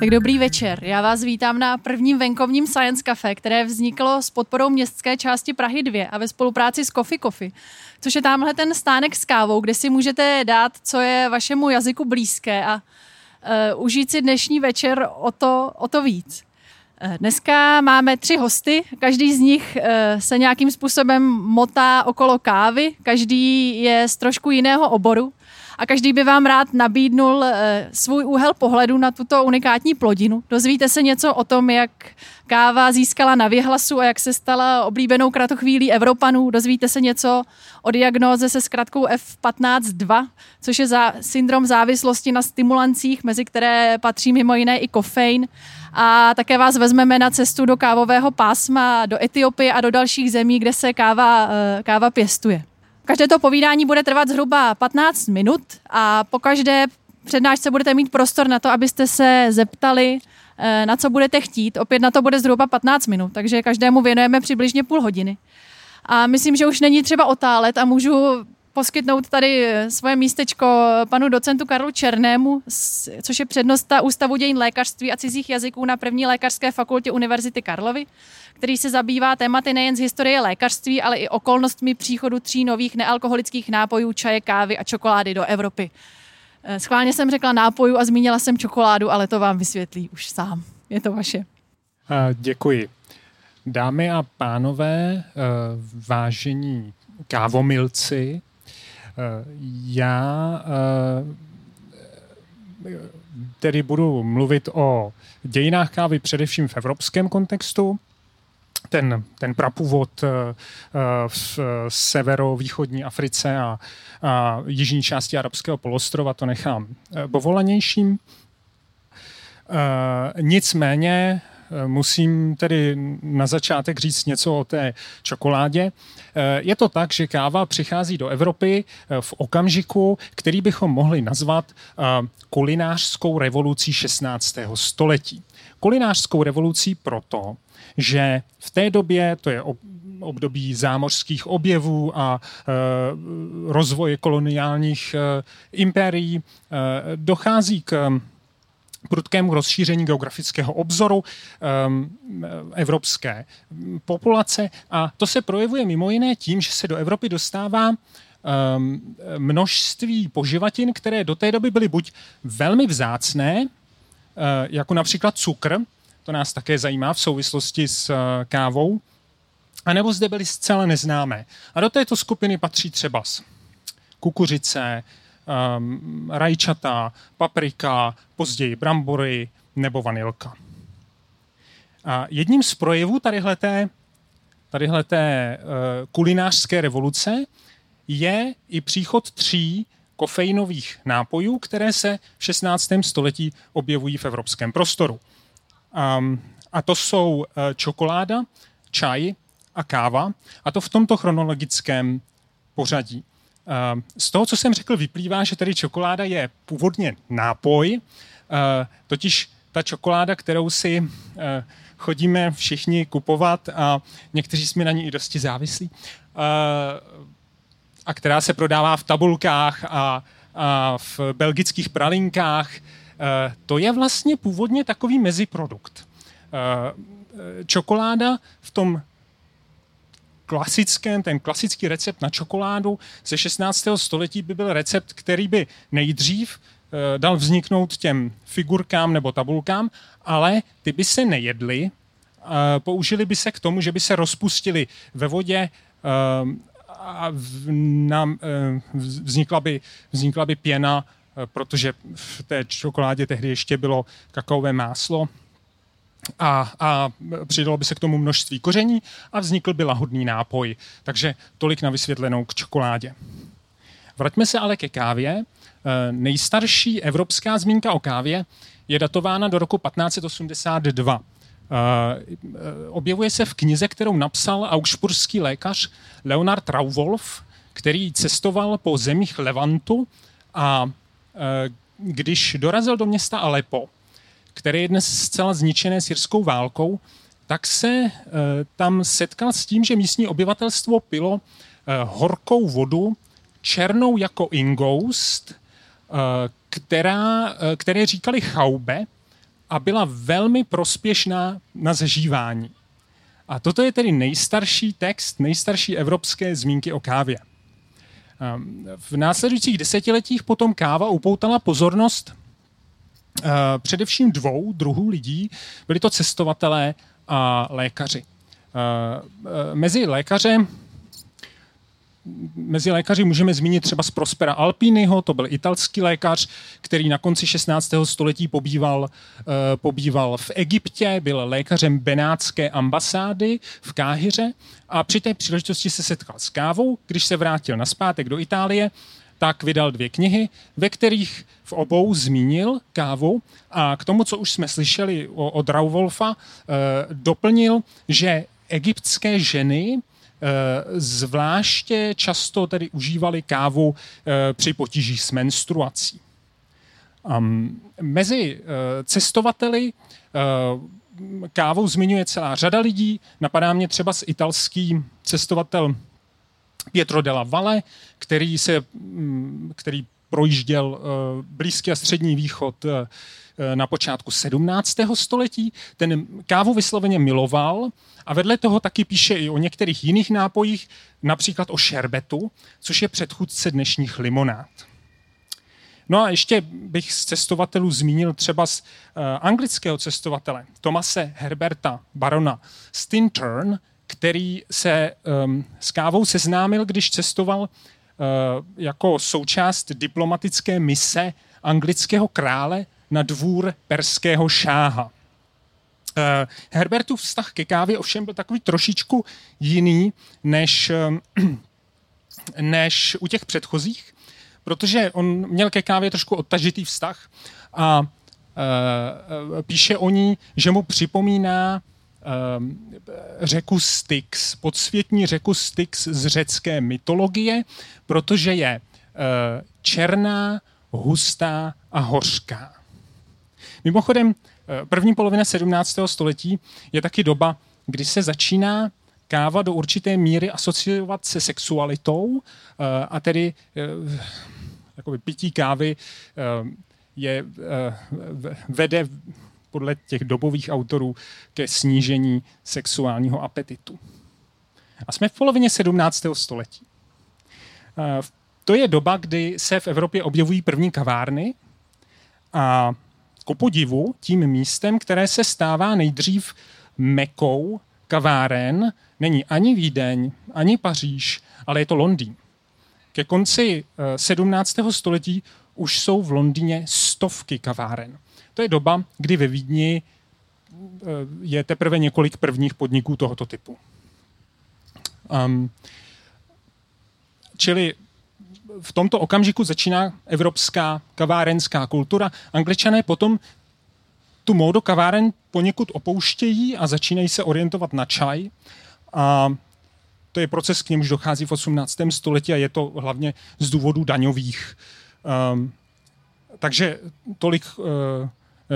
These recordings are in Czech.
Tak dobrý večer, já vás vítám na prvním venkovním Science Café, které vzniklo s podporou městské části Prahy 2 a ve spolupráci s Kofi-Kofi, což je tamhle ten stánek s kávou, kde si můžete dát, co je vašemu jazyku blízké a užít si dnešní večer o to víc. Dneska máme 3 hosty, každý z nich se nějakým způsobem motá okolo kávy, každý je z trošku jiného oboru. A každý by vám rád nabídnul svůj úhel pohledu na tuto unikátní plodinu. Dozvíte se něco o tom, jak káva získala na věhlasu a jak se stala oblíbenou kratochvílí Evropanů. Dozvíte se něco o diagnóze se zkratkou F15.2, což je syndrom závislosti na stimulancích, mezi které patří mimo jiné i kofein. A také vás vezmeme na cestu do kávového pásma, do Etiopie a do dalších zemí, kde se káva pěstuje. Každé to povídání bude trvat zhruba 15 minut a po každé přednášce budete mít prostor na to, abyste se zeptali, na co budete chtít. Opět na to bude zhruba 15 minut, takže každému věnujeme přibližně půl hodiny. A myslím, že už není třeba otálet a můžu poskytnout tady svoje místečko panu docentu Karlu Černému, což je přednosta Ústavu dějin lékařství a cizích jazyků na První lékařské fakultě Univerzity Karlovy, který se zabývá tématy nejen z historie lékařství, ale i okolnostmi příchodu 3 nových nealkoholických nápojů, čaje, kávy a čokolády do Evropy. Schválně jsem řekla nápojů a zmínila jsem čokoládu, ale to vám vysvětlí už sám. Je to vaše. Děkuji. Dámy a pánové, vážení kávomilci, já tedy budu mluvit o dějinách kávy především v evropském kontextu. Ten prapůvod v severovýchodní Africe a jižní části arabského poloostrova to nechám povolanějším. Nicméně musím tedy na začátek říct něco o té čokoládě. Je to tak, že káva přichází do Evropy v okamžiku, který bychom mohli nazvat kulinářskou revolucí 16. století. Kulinářskou revolucí proto, že v té době, to je období zámořských objevů a rozvoje koloniálních impérií, dochází k prudkému rozšíření geografického obzoru evropské populace a to se projevuje mimo jiné tím, že se do Evropy dostává množství poživatin, které do té doby byly buď velmi vzácné, jako například cukr, to nás také zajímá v souvislosti s kávou, anebo zde byly zcela neznámé. A do této skupiny patří třeba kukuřice, rajčata, paprika, později brambory nebo vanilka. A jedním z projevů tadyhleté kulinářské revoluce je i příchod 3 kofeinových nápojů, které se v 16. století objevují v evropském prostoru. A to jsou čokoláda, čaj a káva, a to v tomto chronologickém pořadí. Z toho, co jsem řekl, vyplývá, že tady čokoláda je původně nápoj, totiž ta čokoláda, kterou si chodíme všichni kupovat a někteří jsme na ní i dosti závislí, a která se prodává v tabulkách a v belgických pralinkách, to je vlastně původně takový meziprodukt. Čokoláda v tom klasický recept na čokoládu ze 16. století by byl recept, který by nejdřív dal vzniknout těm figurkám nebo tabulkám, ale ty by se nejedly, použili by se k tomu, že by se rozpustili ve vodě a vznikla by pěna, protože v té čokoládě tehdy ještě bylo kakaové máslo a přidalo by se k tomu množství koření a vznikl by lahodný nápoj. Takže tolik na vysvětlenou k čokoládě. Vraťme se ale ke kávě. Nejstarší evropská zmínka o kávě je datována do roku 1582. Objevuje se v knize, kterou napsal augsburský lékař Leonard Rauwolf, který cestoval po zemích Levantu a když dorazil do města Aleppo, které je dnes zcela zničené syrskou válkou, tak se tam setkal s tím, že místní obyvatelstvo pilo horkou vodu, černou jako ingoust, které říkali chaube, a byla velmi prospěšná na zažívání. A toto je tedy nejstarší text, nejstarší evropské zmínky o kávě. V následujících desetiletích potom káva upoutala pozornost především dvou druhů lidí. Byli to cestovatelé a lékaři. Mezi lékaři můžeme zmínit třeba z Prospera Alpínyho, to byl italský lékař, který na konci 16. století pobýval v Egyptě, byl lékařem Benátské ambasády v Káhiře a při té příležitosti se setkal s kávou. Když se vrátil nazpátek do Itálie, tak vydal 2 knihy, ve kterých v obou zmínil kávu a k tomu, co už jsme slyšeli od Rauwolfa, doplnil, že egyptské ženy zvláště často tedy užívali kávu při potížích s menstruací. Mezi cestovateli kávou zmiňuje celá řada lidí. Napadá mě třeba italský cestovatel Pietro della Valle, který projížděl Blízký a Střední východ na počátku 17. století. Ten kávu vysloveně miloval a vedle toho taky píše i o některých jiných nápojích, například o šerbetu, což je předchůdce dnešních limonád. No a ještě bych z cestovatelů zmínil třeba z anglického cestovatele Thomase Herberta Barona Stinturn, který se s kávou seznámil, když cestoval jako součást diplomatické mise anglického krále na dvůr perského šáha. Herbertův vztah ke kávě ovšem byl takový trošičku jiný než u těch předchozích, protože on měl ke kávě trošku odtažitý vztah a píše o ní, že mu připomíná řeku Styx, podsvětní řeku Styx z řecké mytologie, protože je černá, hustá a hořká. Mimochodem, první polovina 17. století je taky doba, kdy se začíná káva do určité míry asociovat se sexualitou a tedy jakoby pití kávy vede podle těch dobových autorů ke snížení sexuálního apetitu. A jsme v polovině 17. století. To je doba, kdy se v Evropě objevují první kavárny a ku podivu tím místem, které se stává nejdřív mekou kaváren, není ani Vídeň, ani Paříž, ale je to Londýn. Ke konci 17. století už jsou v Londýně 100 kaváren. To je doba, kdy ve Vídni je teprve několik prvních podniků tohoto typu. Čili v tomto okamžiku začíná evropská kavárenská kultura. Angličané potom tu módu kaváren poněkud opouštějí a začínají se orientovat na čaj. A to je proces, k němuž dochází v 18. století a je to hlavně z důvodů daňových. Takže tolik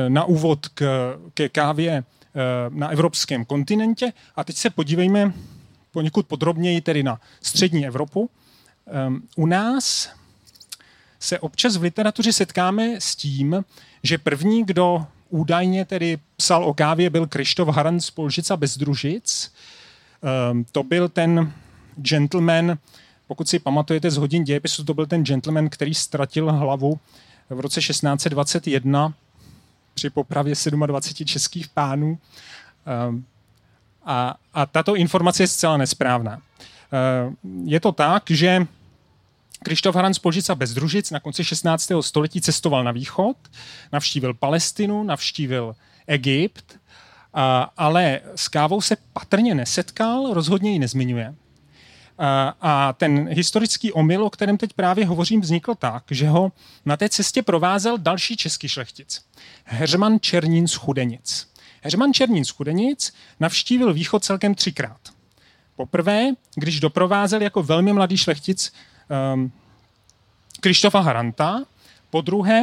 na úvod ke kávě na evropském kontinentě. A teď se podívejme poněkud podrobněji tedy na střední Evropu. U nás se občas v literatuře setkáme s tím, že první, kdo údajně tedy psal o kávě, byl Krištof Harant z Polžic a Bezdružic. To byl ten gentleman, pokud si pamatujete z hodin dějepisu, to byl ten gentleman, který ztratil hlavu v roce 1621 při popravě 27 českých pánů. A tato informace je zcela nesprávná. Je to tak, že Krištof Harant z Polžic a Bezdružic na konci 16. století cestoval na východ, navštívil Palestinu, navštívil Egypt, ale s kávou se patrně nesetkal, rozhodně ji nezmiňuje. A ten historický omyl, o kterém teď právě hovořím, vznikl tak, že ho na té cestě provázel další český šlechtic, Hermann Černín z Chudenic. Hermann Černín z Chudenic navštívil východ celkem 3krát. Poprvé, když doprovázel jako velmi mladý šlechtic Krištofa Haranta, podruhé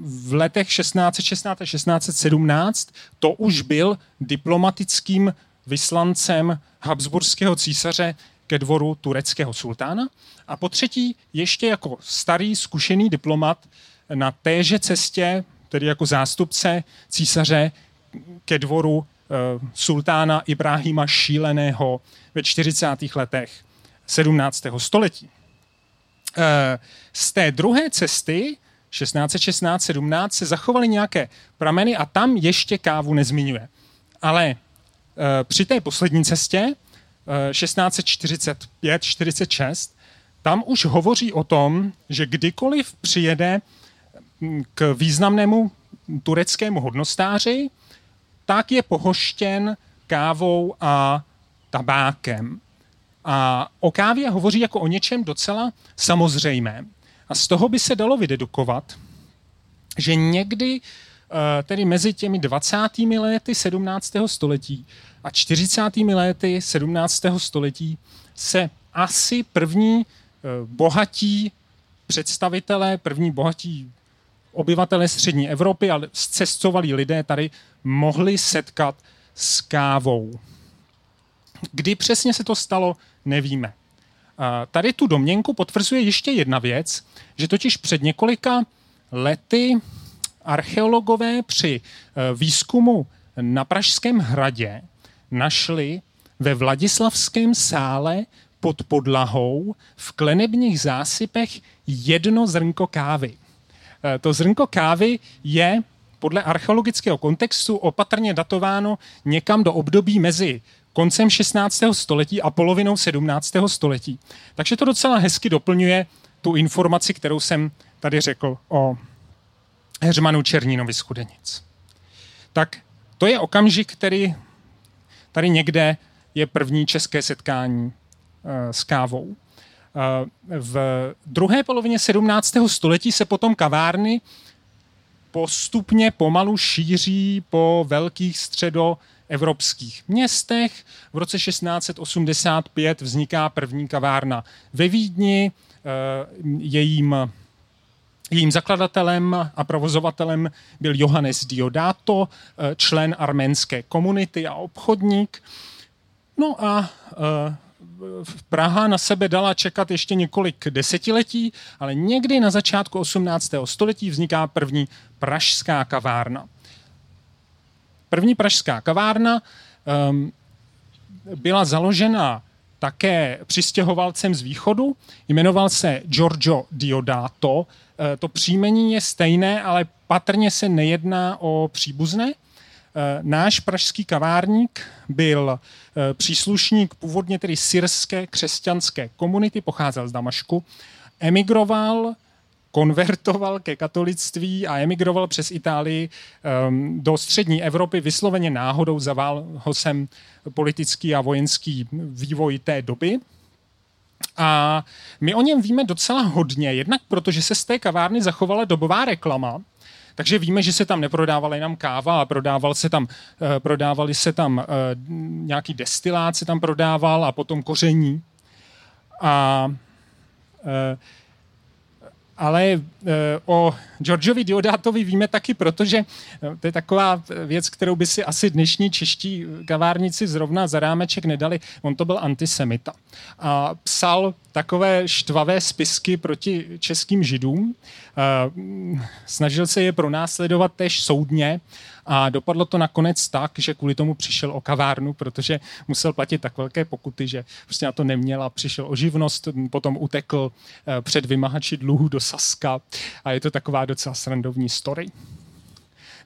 v letech 1616 a 1617 to už byl diplomatickým vyslancem habsburského císaře ke dvoru tureckého sultána a po třetí ještě jako starý zkušený diplomat na téže cestě, tedy jako zástupce císaře ke dvoru sultána Ibrahima Šíleného ve 40. letech 17. století. Z té druhé cesty 1616-17 se zachovaly nějaké prameny a tam ještě kávu nezmiňuje. Ale při té poslední cestě 1645-46 tam už hovoří o tom, že kdykoliv přijede k významnému tureckému hodnostáři, tak je pohoštěn kávou a tabákem. A o kávě hovoří jako o něčem docela samozřejmém. A z toho by se dalo vydedukovat, že někdy tedy mezi těmi 20. lety 17. století a 40. lety 17. století se asi první bohatí představitelé, první bohatí obyvatelé střední Evropy a zcestovalí lidé tady mohli setkat s kávou. Kdy přesně se to stalo, nevíme. Tady tu domněnku potvrzuje ještě jedna věc, že totiž před několika lety archeologové při výzkumu na Pražském hradě našli ve Vladislavském sále pod podlahou v klenebních zásypech jedno zrnko kávy. To zrnko kávy je podle archeologického kontextu opatrně datováno někam do období mezi koncem 16. století a polovinou 17. století. Takže to docela hezky doplňuje tu informaci, kterou jsem tady řekl o Hermanu Černínovi z Chudenic. Tak to je okamžik, který tady někde je první české setkání s kávou. V druhé polovině 17. století se potom kavárny postupně pomalu šíří po velkých středoevropských městech. V roce 1685 vzniká první kavárna ve Vídni. Jejím zakladatelem a provozovatelem byl Johannes Diodato, člen arménské komunity a obchodník. No a Praha na sebe dala čekat ještě několik desetiletí, ale někdy na začátku 18. století vzniká první pražská kavárna. První pražská kavárna byla založena také přistěhovalcem z východu, jmenoval se Giorgio Diodato. To příjmení je stejné, ale patrně se nejedná o příbuzné. Náš pražský kavárník byl příslušník původně tedy syrské křesťanské komunity, pocházel z Damašku, emigroval, konvertoval ke katolictví a emigroval přes Itálii do střední Evropy, vysloveně náhodou zavál ho sem politický a vojenský vývoj té doby. A my o něm víme docela hodně, jednak protože se z té kavárny zachovala dobová reklama. Takže víme, že se tam neprodávala jenom káva, ale prodávali se tam nějaký destilát se tam prodával a potom koření. Ale o Georgiovi Diodatovi víme taky, protože to je taková věc, kterou by si asi dnešní čeští kavárníci zrovna za rámeček nedali. On to byl antisemita. A psal takové štvavé spisky proti českým židům. Snažil se je pronásledovat též soudně A dopadlo to nakonec tak, že kvůli tomu přišel o kavárnu, protože musel platit tak velké pokuty, že prostě na to neměl a přišel o živnost, potom utekl před vymahači dluhů do Saska a je to taková docela srandovní story.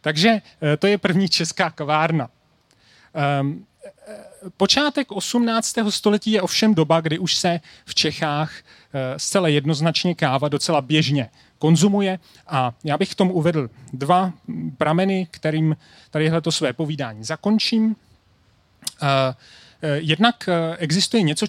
Takže to je první česká kavárna. Počátek 18. století je ovšem doba, kdy už se v Čechách zcela jednoznačně káva docela běžně konzumuje a já bych k tomu uvedl dva prameny, kterým tadyhle to své povídání zakončím. Jednak existuje něco,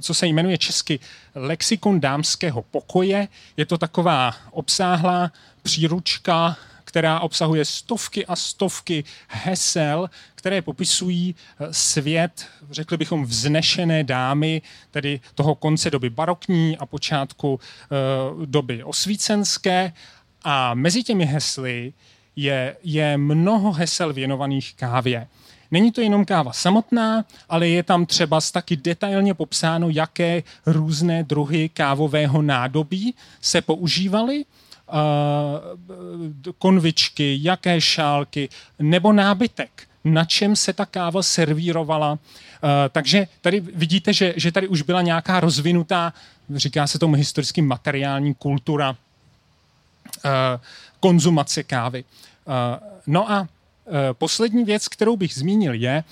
co se jmenuje česky lexikon dámského pokoje. Je to taková obsáhlá příručka, která obsahuje stovky a stovky hesel, které popisují svět, řekli bychom, vznešené dámy, tedy toho konce doby barokní a počátku doby osvícenské. A mezi těmi hesly je mnoho hesel věnovaných kávě. Není to jenom káva samotná, ale je tam třeba taky detailně popsáno, jaké různé druhy kávového nádobí se používaly, konvičky, jaké šálky, nebo nábytek, na čem se ta káva servírovala. Takže tady vidíte, že tady už byla nějaká rozvinutá, říká se tomu historicky materiální kultura konzumace kávy. No a poslední věc, kterou bych zmínil, je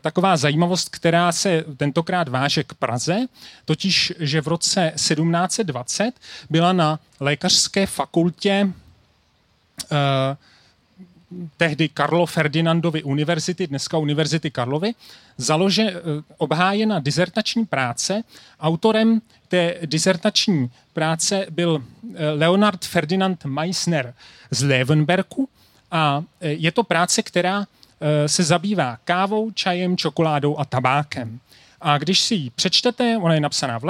taková zajímavost, která se tentokrát váže k Praze, totiž, že v roce 1720 byla na lékařské fakultě tehdy Karlo Ferdinandovy univerzity, dneska Univerzity Karlovy, obhájena disertační práce. Autorem té disertační práce byl Leonard Ferdinand Meissner z Löwenberku a je to práce, která se zabývá kávou, čajem, čokoládou a tabákem. A když si ji přečtete, ona je napsaná v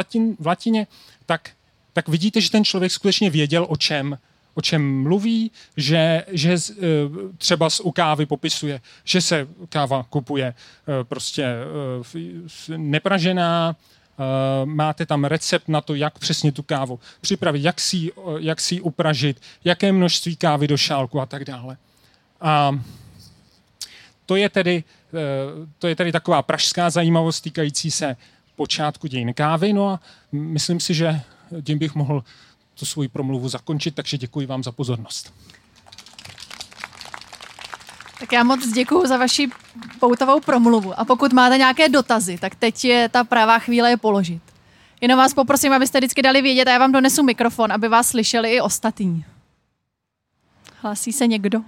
latině, tak vidíte, že ten člověk skutečně věděl, o čem mluví, že třeba u kávy popisuje, že se káva kupuje prostě nepražená, máte tam recept na to, jak přesně tu kávu připravit, jak si ji upražit, jaké množství kávy do šálku a tak dále. A to je tedy taková pražská zajímavost týkající se počátku dějin kávy. No a myslím si, že tím bych mohl tu svou promluvu zakončit, takže děkuji vám za pozornost. Tak já moc děkuju za vaši poutavou promluvu a pokud máte nějaké dotazy, tak teď je ta pravá chvíle je položit. Jenom vás poprosím, abyste vždycky dali vědět a já vám donesu mikrofon, aby vás slyšeli i ostatní. Hlásí se někdo?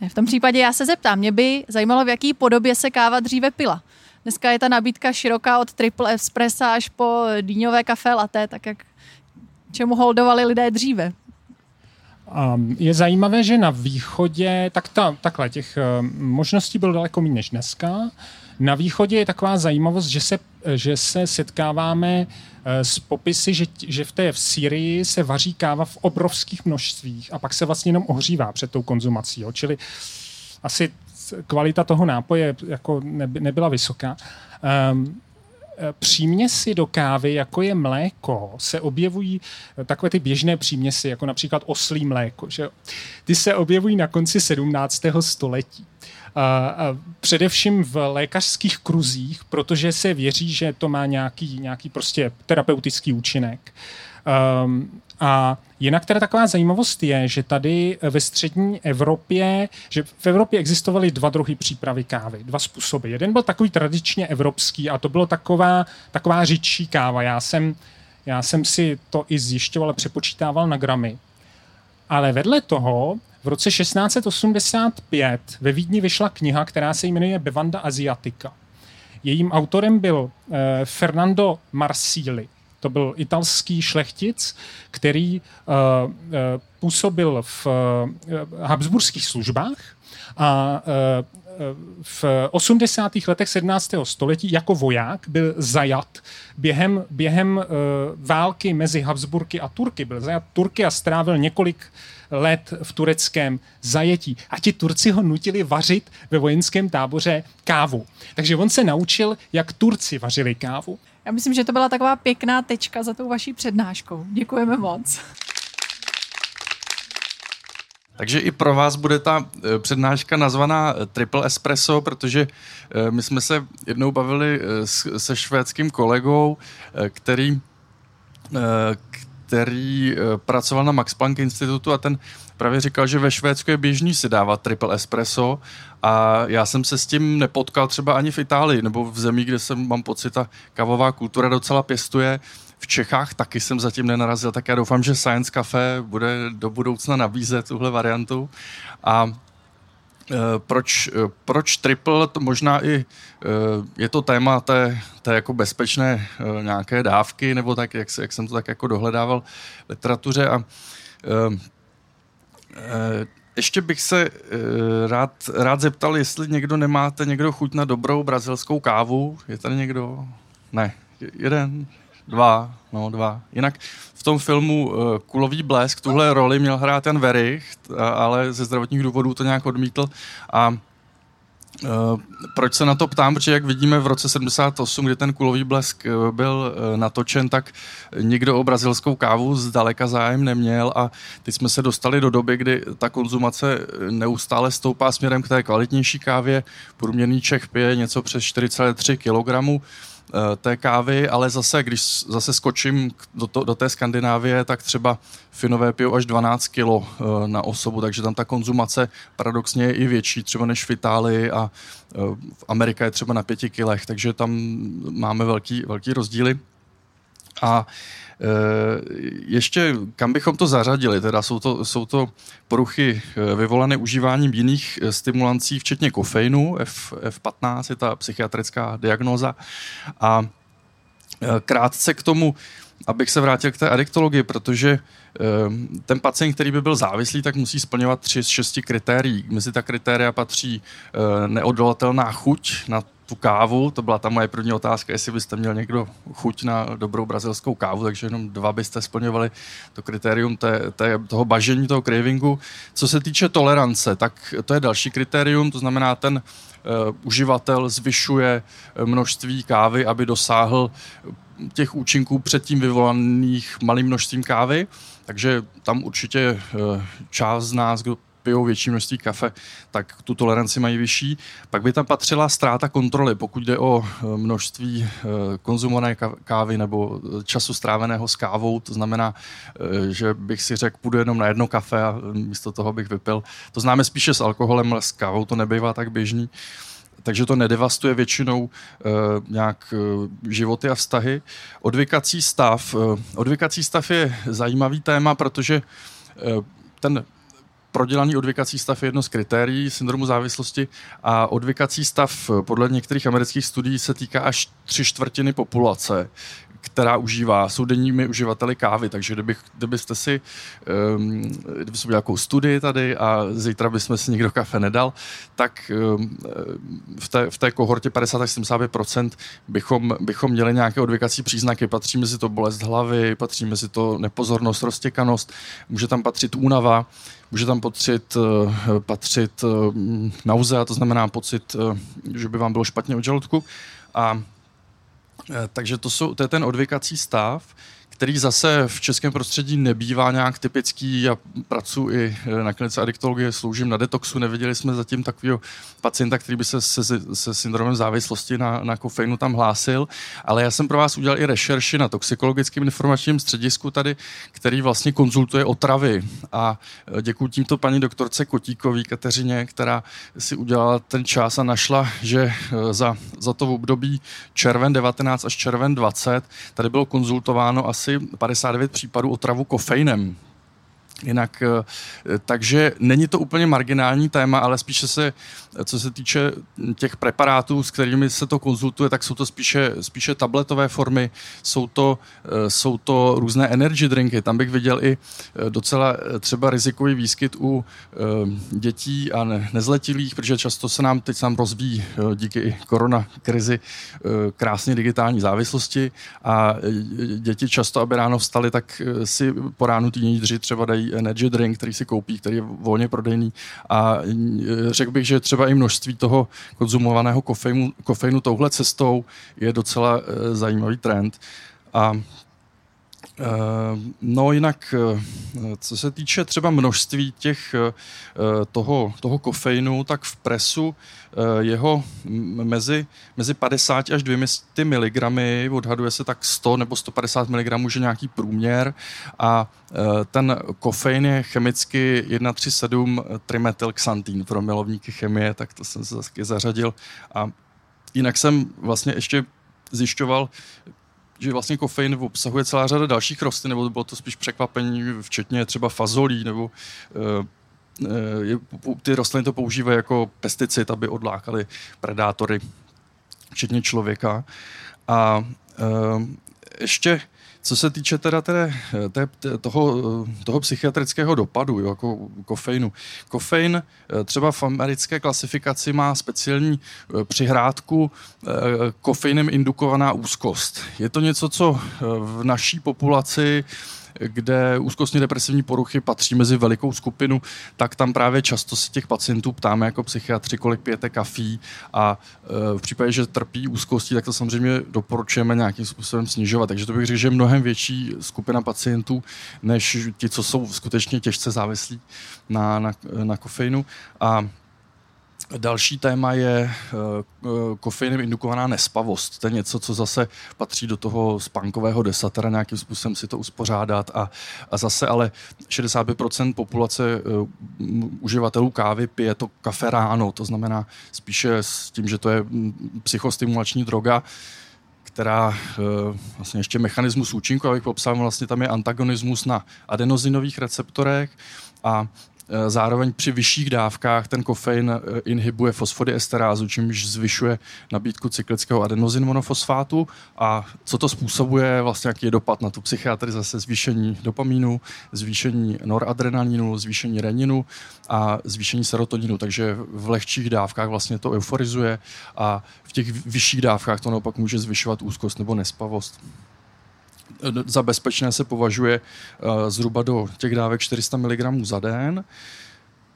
Ne, v tom případě já se zeptám. Mě by zajímalo, v jaký podobě se káva dříve pila. Dneska je ta nabídka široká od triple espressa až po dýňové kafé latte, tak jak čemu holdovali lidé dříve. Je zajímavé, že na východě, takhle těch možností bylo daleko méně než dneska. Na východě je taková zajímavost, že se setkáváme s popisy, že v Sýrii se vaří káva v obrovských množstvích a pak se vlastně jenom ohřívá před tou konzumací. Jo? Čili asi kvalita toho nápoje jako nebyla vysoká. Příměsi do kávy, jako je mléko, se objevují takové ty běžné příměsi, jako například oslí mléko. Že? Ty se objevují na konci 17. století. Především v lékařských kruzích, protože se věří, že to má nějaký prostě terapeutický účinek. A jinak teda taková zajímavost je, že tady ve střední Evropě, že v Evropě existovaly dva druhy přípravy kávy, dva způsoby. Jeden byl takový tradičně evropský a to bylo taková řidší káva. Já jsem si to i zjišťoval, přepočítával na gramy. Ale vedle toho v roce 1685 ve Vídni vyšla kniha, která se jmenuje Bevanda Asiatica. Jejím autorem byl Fernando Marsili. To byl italský šlechtic, který působil v habsburských službách a v 80. letech 17. století jako voják byl zajat během války mezi Habsburky a Turky. Byl zajat Turky a strávil několik let v tureckém zajetí. A ti Turci ho nutili vařit ve vojenském táboře kávu. Takže on se naučil, jak Turci vařili kávu. Já myslím, že to byla taková pěkná tečka za tou vaší přednáškou. Děkujeme moc. Takže i pro vás bude ta přednáška nazvaná Triple Espresso, protože my jsme se jednou bavili se švédským kolegou, který pracoval na Max Planck institutu a ten právě říkal, že ve Švédsku je běžný si dávat triple espresso a já jsem se s tím nepotkal třeba ani v Itálii nebo v zemi, kde se mám pocit, ta kávová kultura docela pěstuje. V Čechách taky jsem zatím nenarazil, tak já doufám, že Science Café bude do budoucna nabízet tuhle variantu. A proč triple, to možná i je to téma té jako bezpečné nějaké dávky, nebo tak, jak jsem to tak jako dohledával v literatuře. A ještě bych se rád zeptal, jestli někdo chuť na dobrou brazilskou kávu. Je tady někdo? Ne. Jeden? Dva. Jinak v tom filmu Kulový blesk tuhle roli měl hrát Jan Werich, ale ze zdravotních důvodů to nějak odmítl. A proč se na to ptám? Protože jak vidíme v roce 78, kdy ten Kulový blesk byl natočen, tak nikdo o brazilskou kávu zdaleka zájem neměl a teď jsme se dostali do doby, kdy ta konzumace neustále stoupá směrem k té kvalitnější kávě. Průměrný Čech pije něco přes 4,3 kg té kávy, ale zase, když zase skočím do té Skandinávie, tak třeba Finové pijou až 12 kilo na osobu, takže tam ta konzumace paradoxně je i větší, třeba než v Itálii a v Americe je třeba na 5 kilech, takže tam máme velký rozdíly. A ještě, kam bychom to zařadili, teda jsou to poruchy vyvolané užíváním jiných stimulancí, včetně kofeinu, F15 je ta psychiatrická diagnóza. A krátce k tomu, abych se vrátil k té adiktologii, protože ten pacient, který by byl závislý, tak musí splňovat 3 z 6 kritérií. Mezi ta kritéria patří neodolatelná chuť na tu kávu, to byla ta moje první otázka, jestli byste měl někdo chuť na dobrou brazilskou kávu, takže jenom 2 byste splňovali to kritérium toho bažení, toho cravingu. Co se týče tolerance, tak to je další kritérium, to znamená ten uživatel zvyšuje množství kávy, aby dosáhl těch účinků předtím vyvolaných malým množstvím kávy, takže tam určitě část z nás, kdo pijou větší množství kafe, tak tu toleranci mají vyšší. Pak by tam patřila ztráta kontroly, pokud jde o množství konzumované kávy nebo času stráveného s kávou, to znamená, že bych si řekl, půjdu jenom na jedno kafe a místo toho bych vypil. To známe spíše s alkoholem, ale s kávou to nebývá tak běžný. Takže to nedevastuje většinou nějak životy a vztahy. Odvykací stav je zajímavý téma, protože ten prodělaný odvykací stav je jedno z kritérií syndromu závislosti a odvykací stav podle některých amerických studií se týká až 3/4 populace, která užívá, jsou denními uživateli kávy, takže kdybyste udělali nějakou studii tady a zítra bychom si nikdo kafe nedal, tak v té kohortě 50-75% bychom měli nějaké odvykací příznaky, patří mezi to bolest hlavy, patří mezi to nepozornost, roztěkanost, může tam patřit únava, může tam patřit nauzea, to znamená pocit, že by vám bylo špatně od žaludku. A takže to je ten odvykací stav, který zase v českém prostředí nebývá nějak typický. Já pracuji i na klinice adiktologie, sloužím na detoxu, neviděli jsme zatím takového pacienta, který by se syndromem závislosti na kofeinu tam hlásil, ale já jsem pro vás udělal i rešerši na toxikologickém informačním středisku tady, který vlastně konzultuje otravy a děkuji tímto paní doktorce Kotíkový Kateřině, která si udělala ten čas a našla, že za to v období červen 19 až červen 20 tady bylo konzultováno asi 59 případů otravu kofeinem. Jinak, takže není to úplně marginální téma, ale spíše se, co se týče těch preparátů, s kterými se to konzultuje, tak jsou to spíše tabletové formy, jsou to různé energy drinky. Tam bych viděl i docela třeba rizikový výskyt u dětí a nezletilých, protože často se nám teď rozvíjí díky koronakrizi krásně digitální závislosti a děti často, aby ráno vstali, tak si po ránu teenageři třeba dají energy drink, který si koupí, který je volně prodejný a řekl bych, že třeba i množství toho konzumovaného kofeinu touhle cestou je docela zajímavý trend. A No jinak, co se týče třeba množství toho kofeinu, tak v presu jeho mezi 50 až 200 mg, odhaduje se tak 100 nebo 150 mg, že nějaký průměr, a ten kofein je chemicky 137 trimetylxantin pro milovníky chemie, tak to jsem se taky zařadil. A jinak jsem vlastně ještě zjišťoval, že vlastně kofein obsahuje celá řada dalších rostlin, nebo bylo to spíš překvapení, včetně třeba fazolí, nebo ty rostliny to používají jako pesticid, aby odlákali predátory, včetně člověka. A ještě co se týče teda toho psychiatrického dopadu, jo, jako kofeinu. Kofein třeba v americké klasifikaci má speciální přihrádku kofeinem indukovaná úzkost. Je to něco, co v naší populaci, kde úzkostně depresivní poruchy patří mezi velikou skupinu, tak tam právě často se těch pacientů ptáme jako psychiatři, kolik pijete kafí, a v případě, že trpí úzkostí, tak to samozřejmě doporučujeme nějakým způsobem snižovat. Takže to bych řekl, že je mnohem větší skupina pacientů, než ti, co jsou skutečně těžce závislí na kofeinu. A další téma je kofeinem indukovaná nespavost. To je něco, co zase patří do toho spánkového desatera, nějakým způsobem si to uspořádat. A zase ale 65% populace uživatelů kávy pije to kafe ráno, to znamená spíše s tím, že to je psychostimulační droga, která vlastně ještě mechanismus účinku, abych popsal, vlastně tam je antagonismus na adenozinových receptorech, a zároveň při vyšších dávkách ten kofein inhibuje fosfodiesterázu, čímž zvyšuje nabídku cyklického adenozinmonofosfátu. A co to způsobuje, vlastně jaký je dopad na tu psychiatrii, zase zvýšení dopamínu, zvýšení noradrenalinu, zvýšení reninu a zvýšení serotoninu. Takže v lehčích dávkách vlastně to euforizuje a v těch vyšších dávkách to naopak může zvyšovat úzkost nebo nespavost. Za bezpečné se považuje zhruba do těch dávek 400 mg za den,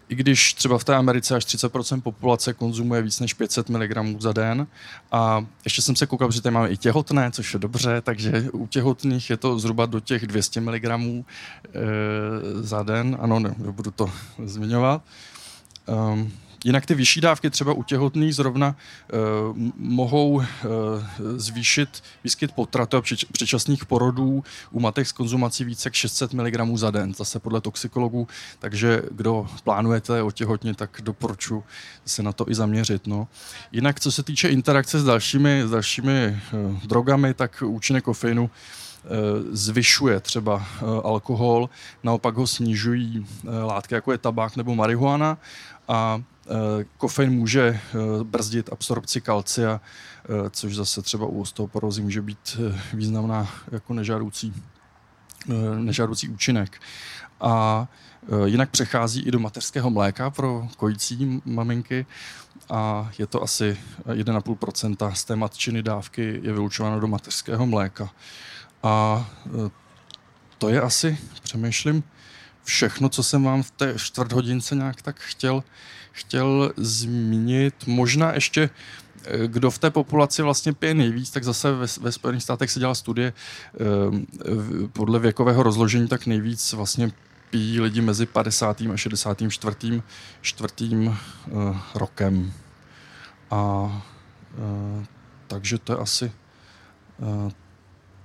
i když třeba v té Americe až 30% populace konzumuje víc než 500 mg za den. A ještě jsem se koukal, protože tady máme i těhotné, což je dobře, takže u těhotných je to zhruba do těch 200 mg za den. Ano, ne, budu to zmiňovat. Jinak ty vyšší dávky třeba u těhotných zrovna mohou zvýšit výskyt potratu a předčasných porodů u matek s konzumací více jak 600 mg za den, zase podle toxikologů, takže kdo plánujete otěhotnit, tak doporučuji se na to i zaměřit. No. Jinak co se týče interakce s dalšími drogami, tak účinek kofeinu zvyšuje třeba alkohol, naopak ho snižují látky, jako je tabák nebo marihuana, a kofein může brzdit absorpci kalcia, což zase třeba u osteoporózy může být významná jako nežádoucí účinek. A jinak přechází i do mateřského mléka pro kojící maminky a je to asi 1,5% z té matčiny dávky je vylučováno do mateřského mléka. A to je asi, přemýšlím, všechno, co jsem vám v té čtvrthodince nějak tak chtěl zmínit. Možná ještě, kdo v té populaci vlastně pije nejvíc, tak zase ve Spojených státech se dělá studie podle věkového rozložení, tak nejvíc vlastně pijí lidi mezi 50. a 64. rokem. A takže to je asi...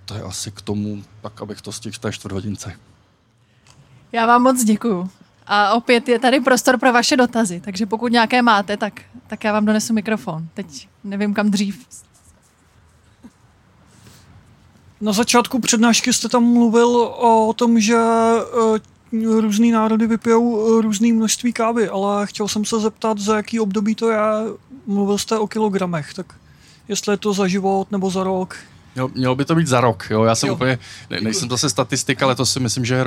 To je asi k tomu, tak abych to stihl v té čtvrthodince. Já vám moc děkuju. A opět je tady prostor pro vaše dotazy, takže pokud nějaké máte, tak já vám donesu mikrofon. Teď nevím, kam dřív. Na začátku přednášky jste tam mluvil o tom, že různý národy vypijou různý množství kávy, ale chtěl jsem se zeptat, za jaký období to je. Mluvil jste o kilogramech, tak jestli je to za život nebo za rok... Mělo by to být za rok, jo? Já jsem úplně, nejsem zase statistik, ale to si myslím, že je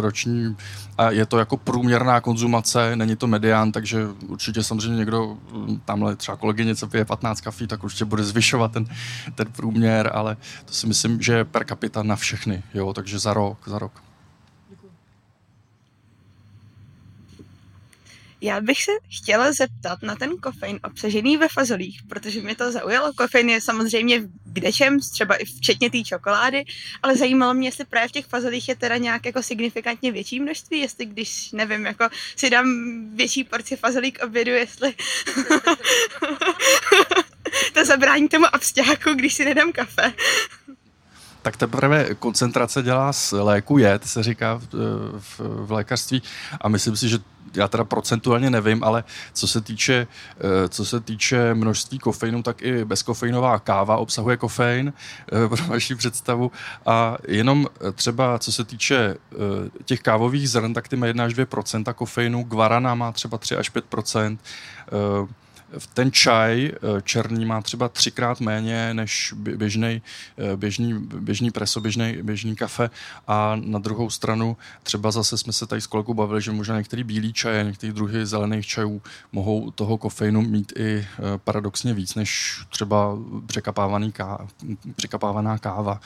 roční a je to jako průměrná konzumace, není to medián, takže určitě samozřejmě někdo, tamhle třeba kolegyně, co pije 15 kafí, tak určitě bude zvyšovat ten průměr, ale to si myslím, že je per capita na všechny, jo? Takže za rok. Já bych se chtěla zeptat na ten kofein obsažený ve fazolích, protože mě to zaujalo. Kofein je samozřejmě v kdečem, třeba i včetně té čokolády, ale zajímalo mě, jestli právě v těch fazolích je teda nějak jako signifikantně větší množství, jestli když, nevím, jako si dám větší porci fazolí k obědu, jestli to zabrání tomu absťáku, když si nedám kafe. Tak teprve koncentrace dělá z léku jed, se říká v lékařství, a myslím si, že já teda procentuálně nevím, ale co se týče množství kofeinu, tak i bezkofeinová káva obsahuje kofein, pro vaši představu. A jenom třeba co se týče těch kávových zrn, tak ty mají 1 až 2% kofeinu, guarana má třeba 3 až 5%, ten čaj černý má třeba 3x méně než běžný preso, běžný kafe, a na druhou stranu třeba zase jsme se tady s kolegou bavili, že možná některý bílý čaje, některý druhy zelených čajů mohou toho kofeinu mít i paradoxně víc než třeba překapávaná káva.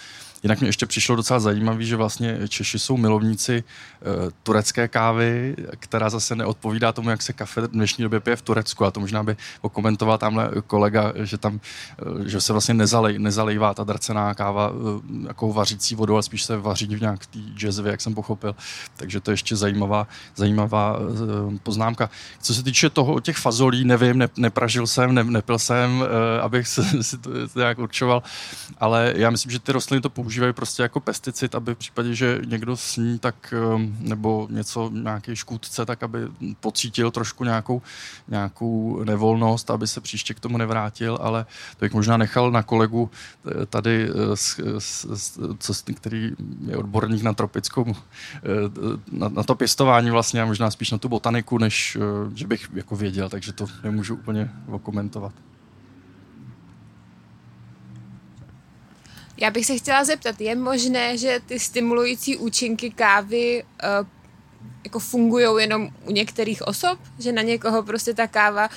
Jinak mi ještě přišlo docela zajímavý, že vlastně Češi jsou milovníci turecké kávy, která zase neodpovídá tomu, jak se kafe v dnešní době pije v Turecku. A to možná by okomentoval tamhle kolega, že se vlastně nezalejvá ta dracená káva jako vařící vodou, ale spíš se vaří v nějak té džezvě, jak jsem pochopil. Takže to je ještě zajímavá poznámka. Co se týče toho, těch fazolí, nevím, nepražil jsem, nepil jsem, abych si to nějak určoval, ale já myslím, že ty rostliny to používají prostě jako pesticid, aby v případě, že někdo sní, tak nebo nějaký škůdce, tak aby pocítil trošku nějakou nevolnost, aby se příště k tomu nevrátil, ale to bych možná nechal na kolegu tady, který je odborník na tropickou, na to pěstování vlastně, a možná spíš na tu botaniku, než že bych jako věděl, takže to nemůžu úplně okomentovat. Já bych se chtěla zeptat, je možné, že ty stimulující účinky kávy jako fungujou jenom u některých osob? Že na někoho prostě ta káva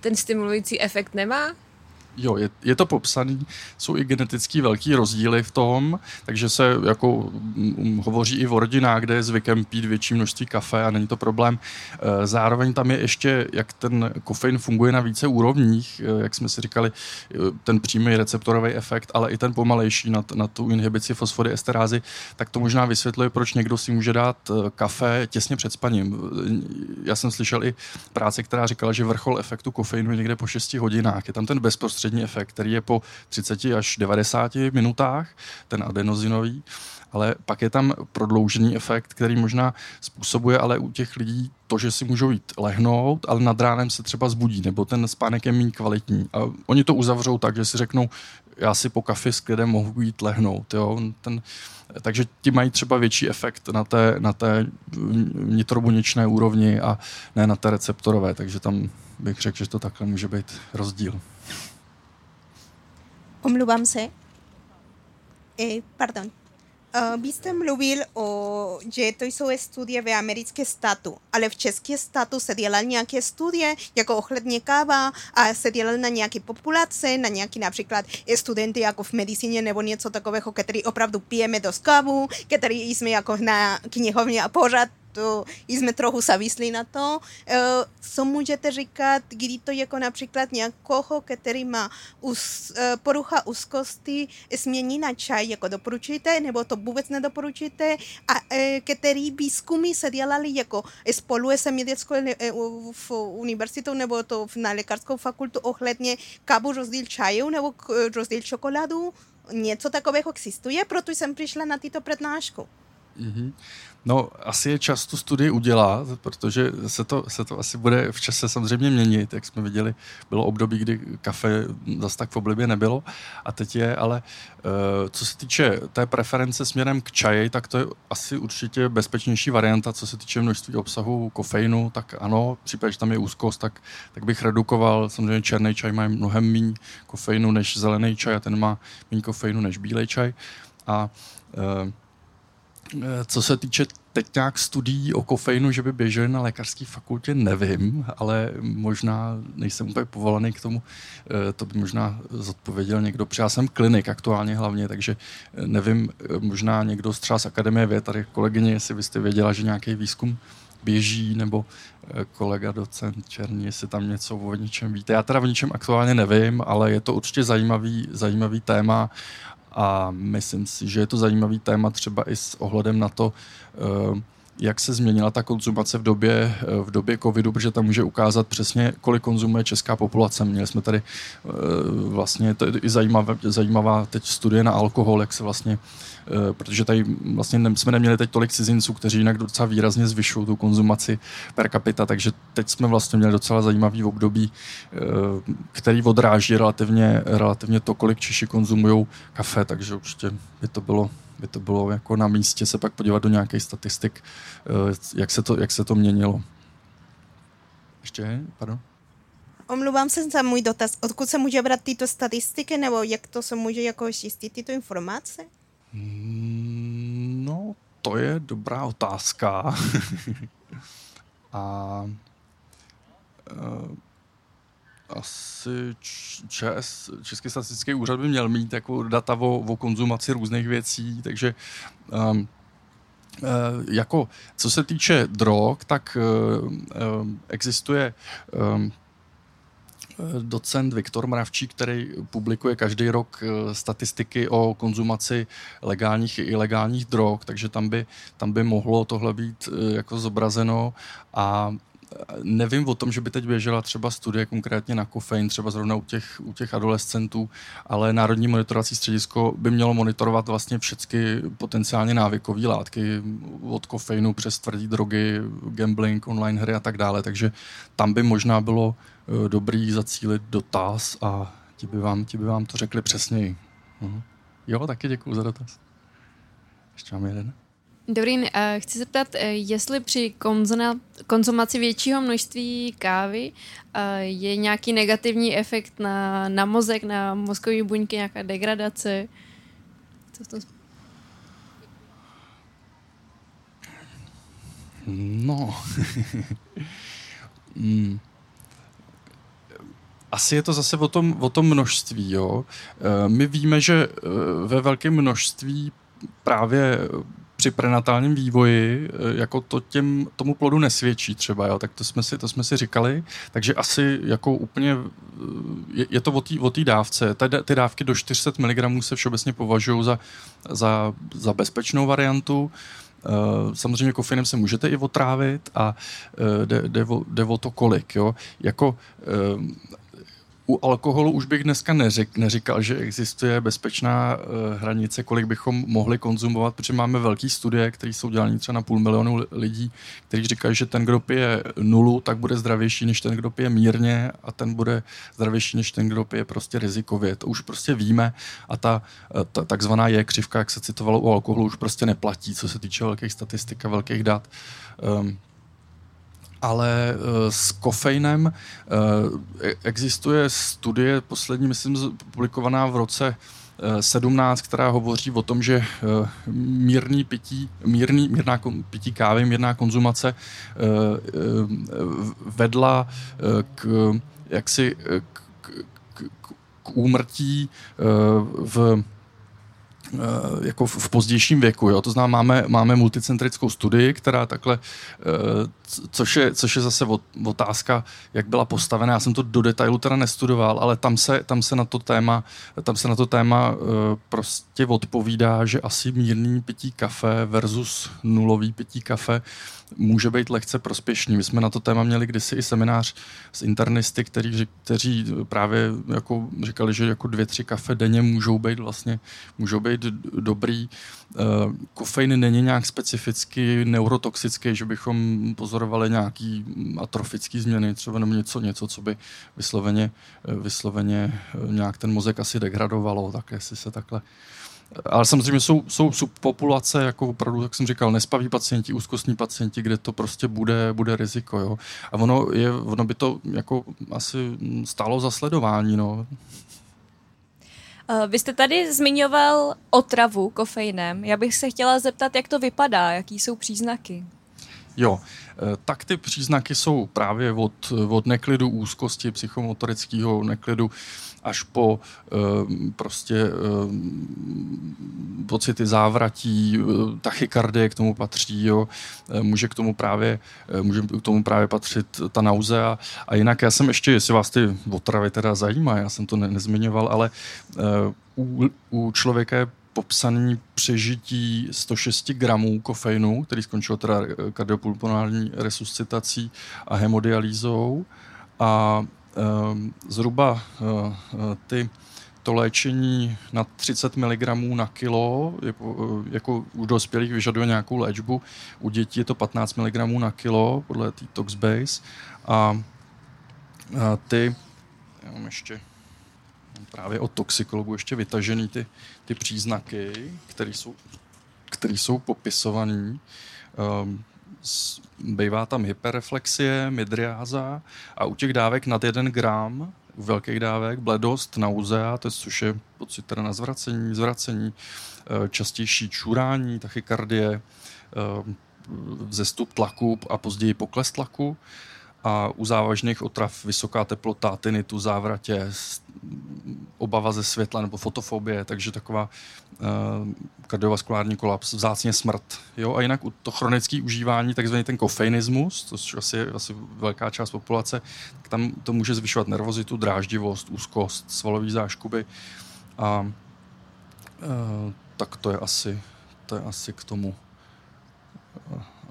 ten stimulující efekt nemá? Jo, je to popsaný, jsou i genetický velký rozdíly v tom, takže se jako hovoří i o rodinách, kde je zvykem pít větší množství kafe a není to problém. Zároveň tam je ještě, jak ten kofein funguje na více úrovních, jak jsme si říkali, ten přímý receptorový efekt, ale i ten pomalejší na tu inhibici fosfodiesterázy, tak to možná vysvětluje, proč někdo si může dát kafe těsně před spaním. Já jsem slyšel i práci, která říkala, že vrchol efektu kofeinu je někde po 6 hodinách. Je tam ten bezprostřední efekt, který je po 30 až 90 minutách, ten adenozinový, ale pak je tam prodloužený efekt, který možná způsobuje ale u těch lidí to, že si můžou jít lehnout, ale nad ránem se třeba zbudí, nebo ten spánek je méně kvalitní. A oni to uzavřou tak, že si řeknou, já si po kafi s klidem mohu jít lehnout. Jo? Takže ti mají třeba větší efekt na té nitrobuněčné úrovni a ne na té receptorové, takže tam bych řekl, že to takhle může být rozdíl. Omlouvám se. Pardon. Vy jste mluvil, že to jsou studie ve americkém státu, ale v českém státu se dělal nějaké studie, jako ohledně káva, a se dělal na nějaké populace, na nějaké například studenty jako v medicíně nebo něco takového, který opravdu pijeme dost kávu, který jsme jako na knihovně a pořád to jsme trochu závislí na to. Co můžete říkat, kdy to jako například někoho, který má porucha úzkosti, změní na čaj, jako doporučíte, nebo to vůbec nedoporučíte, a který výzkumy se dělali jako spolu s medickou univerzitou nebo to na lékařskou fakultu ohledně kávu rozdíl čajů nebo rozdíl čokoládu. Něco takového existuje, proto jsem přišla na tyto přednášku. Mm-hmm. No, asi je čas tu studii udělat, protože se to asi bude v čase samozřejmě měnit, jak jsme viděli, bylo období, kdy kafe zase tak v oblibě nebylo a teď je, ale co se týče té preference směrem k čaji, tak to je asi určitě bezpečnější varianta, co se týče množství obsahu kofeinu, tak ano, v případě, že tam je úzkost, tak bych redukoval, samozřejmě černý čaj má mnohem méně kofeinu než zelený čaj a ten má méně kofeinu než bílej čaj a co se týče teď nějak studií o kofeinu, že by běželi na lékařské fakultě, nevím, ale možná nejsem úplně povolaný k tomu, to by možná zodpověděl někdo, protože já jsem klinik aktuálně hlavně, takže nevím, možná někdo třeba z Akademie věd, tady kolegyně, jestli byste věděla, že nějaký výzkum běží, nebo kolega docent Černý, jestli tam něco o něčem víte. Já teda o něčem aktuálně nevím, ale je to určitě zajímavý téma a myslím si, že je to zajímavý téma třeba i s ohledem na to, jak se změnila ta konzumace v době covidu, protože tam může ukázat přesně, kolik konzumuje česká populace. Měli jsme tady vlastně i zajímavá teď studie na alkohol, jak se vlastně, protože tady vlastně jsme neměli teď tolik cizinců, kteří jinak docela výrazně zvyšují tu konzumaci per capita, takže teď jsme vlastně měli docela zajímavý období, který odráží relativně to, kolik Češi konzumují kafe, takže určitě by to bylo jako na místě se pak podívat do nějakých statistik, jak se to měnilo. Ještě, pardon. Omlouvám se za můj dotaz. Odkud se může brát tyto statistiky, nebo jak to se může jako zjistit tyto informace? No, to je dobrá otázka. Asi Český statistický úřad by měl mít jako data o konzumaci různých věcí, takže jako co se týče drog, tak existuje docent Viktor Mravčík, který publikuje každý rok statistiky o konzumaci legálních i ilegálních drog, takže tam by mohlo tohle být jako zobrazeno a nevím o tom, že by teď běžela třeba studie konkrétně na kofein, třeba zrovna u těch adolescentů, ale Národní monitorovací středisko by mělo monitorovat vlastně všechny potenciálně návykové látky od kofeinu přes tvrdý drogy, gambling, online hry a tak dále, takže tam by možná bylo dobrý zacílit dotaz a ti by vám to řekli přesněji. Jo, taky děkuju za dotaz. Ještě mám jeden. Dobrý, chci se ptát, jestli při konzumaci většího množství kávy je nějaký negativní efekt na mozek, na mozkové buňky, nějaká degradace? Co to... No... Asi je to zase o tom množství, jo. My víme, že ve velkém množství právě... při prenatálním vývoji, jako to tomu plodu nesvědčí třeba, jo? Tak to jsme si říkali, takže asi jako úplně je to o té dávce. Ty dávky do 400 mg se všeobecně považují za bezpečnou variantu. Samozřejmě kofeinem se můžete i otrávit a jde o to kolik. Jo? Jako... U alkoholu už bych dneska neříkal, že existuje bezpečná hranice, kolik bychom mohli konzumovat, protože máme velké studie, které jsou dělané třeba na 500 000 lidí, kteří říkají, že ten, kdo pije 0, tak bude zdravější než ten, kdo pije mírně a ten bude zdravější než ten, kdo pije prostě rizikově. To už prostě víme a ta takzvaná křivka, jak se citovalo u alkoholu, už prostě neplatí, co se týče velkých statistik a velkých dat. Ale s kofeinem existuje studie, poslední, myslím, publikovaná v roce 17, která hovoří o tom, že mírná pití kávy, mírná konzumace vedla k úmrtí jako v pozdějším věku. Jo? To znamená, máme multicentrickou studii, která takhle, což je zase otázka, jak byla postavena. Já jsem to do detailu teda nestudoval, ale tam se na to téma prostě odpovídá, že asi mírný pití kafe versus nulový pití kafe může být lehce prospěšný. My jsme na to téma měli kdysi i seminář s internisty, kteří právě jako říkali, že jako 2-3 kafe denně můžou být dobrý. Kofein není nějak specificky neurotoxický, že bychom pozorovali nějaký atrofický změny, třeba jenom něco, co by vysloveně nějak ten mozek asi degradovalo, tak jestli se takhle... Ale samozřejmě jsou subpopulace, jako opravdu, jak jsem říkal, nespaví pacienti, úzkostní pacienti, kde to prostě bude riziko, jo. A ono by to jako asi stálo za sledování, no. Vy jste tady zmiňoval otravu kofeinem. Já bych se chtěla zeptat, jak to vypadá, jaký jsou příznaky. Jo, tak ty příznaky jsou právě od neklidu, úzkosti, psychomotorického neklidu až po pocity závratí, tachykardie k tomu patří, jo. Může k tomu právě patřit ta nauzea. A jinak já jsem ještě, jestli vás ty otravy teda zajímá, já jsem to nezmiňoval, ale u člověka je popsaný přežití 106 gramů kofeinu, který skončil teda kardiopulmonální resuscitací a hemodialýzou, a zhruba to léčení na 30 mg na kilo, jako u dospělých vyžaduje nějakou léčbu, u dětí je to 15 mg na kilo, podle té Toxbase, a ty, já mám ještě právě od toxikologů ještě vytažený ty příznaky, které jsou popisované. Bývá tam hyperreflexie, midriáza a u těch dávek nad 1 gram, u velkých dávek, bledost, nauzea, což je pocit teda na zvracení, častější čurání, tachykardie, vzestup tlaku a později pokles tlaku. A u závažných otrav vysoká teplota, tinitu, závratě, obava ze světla nebo fotofobie, takže taková kardiovaskulární kolaps, vzácně smrt. Jo? A jinak to chronické užívání, takzvaný ten kofeinismus, což asi velká část populace, tak tam to může zvyšovat nervozitu, dráždivost, úzkost, svalové záškuby. A tak to je asi k tomu.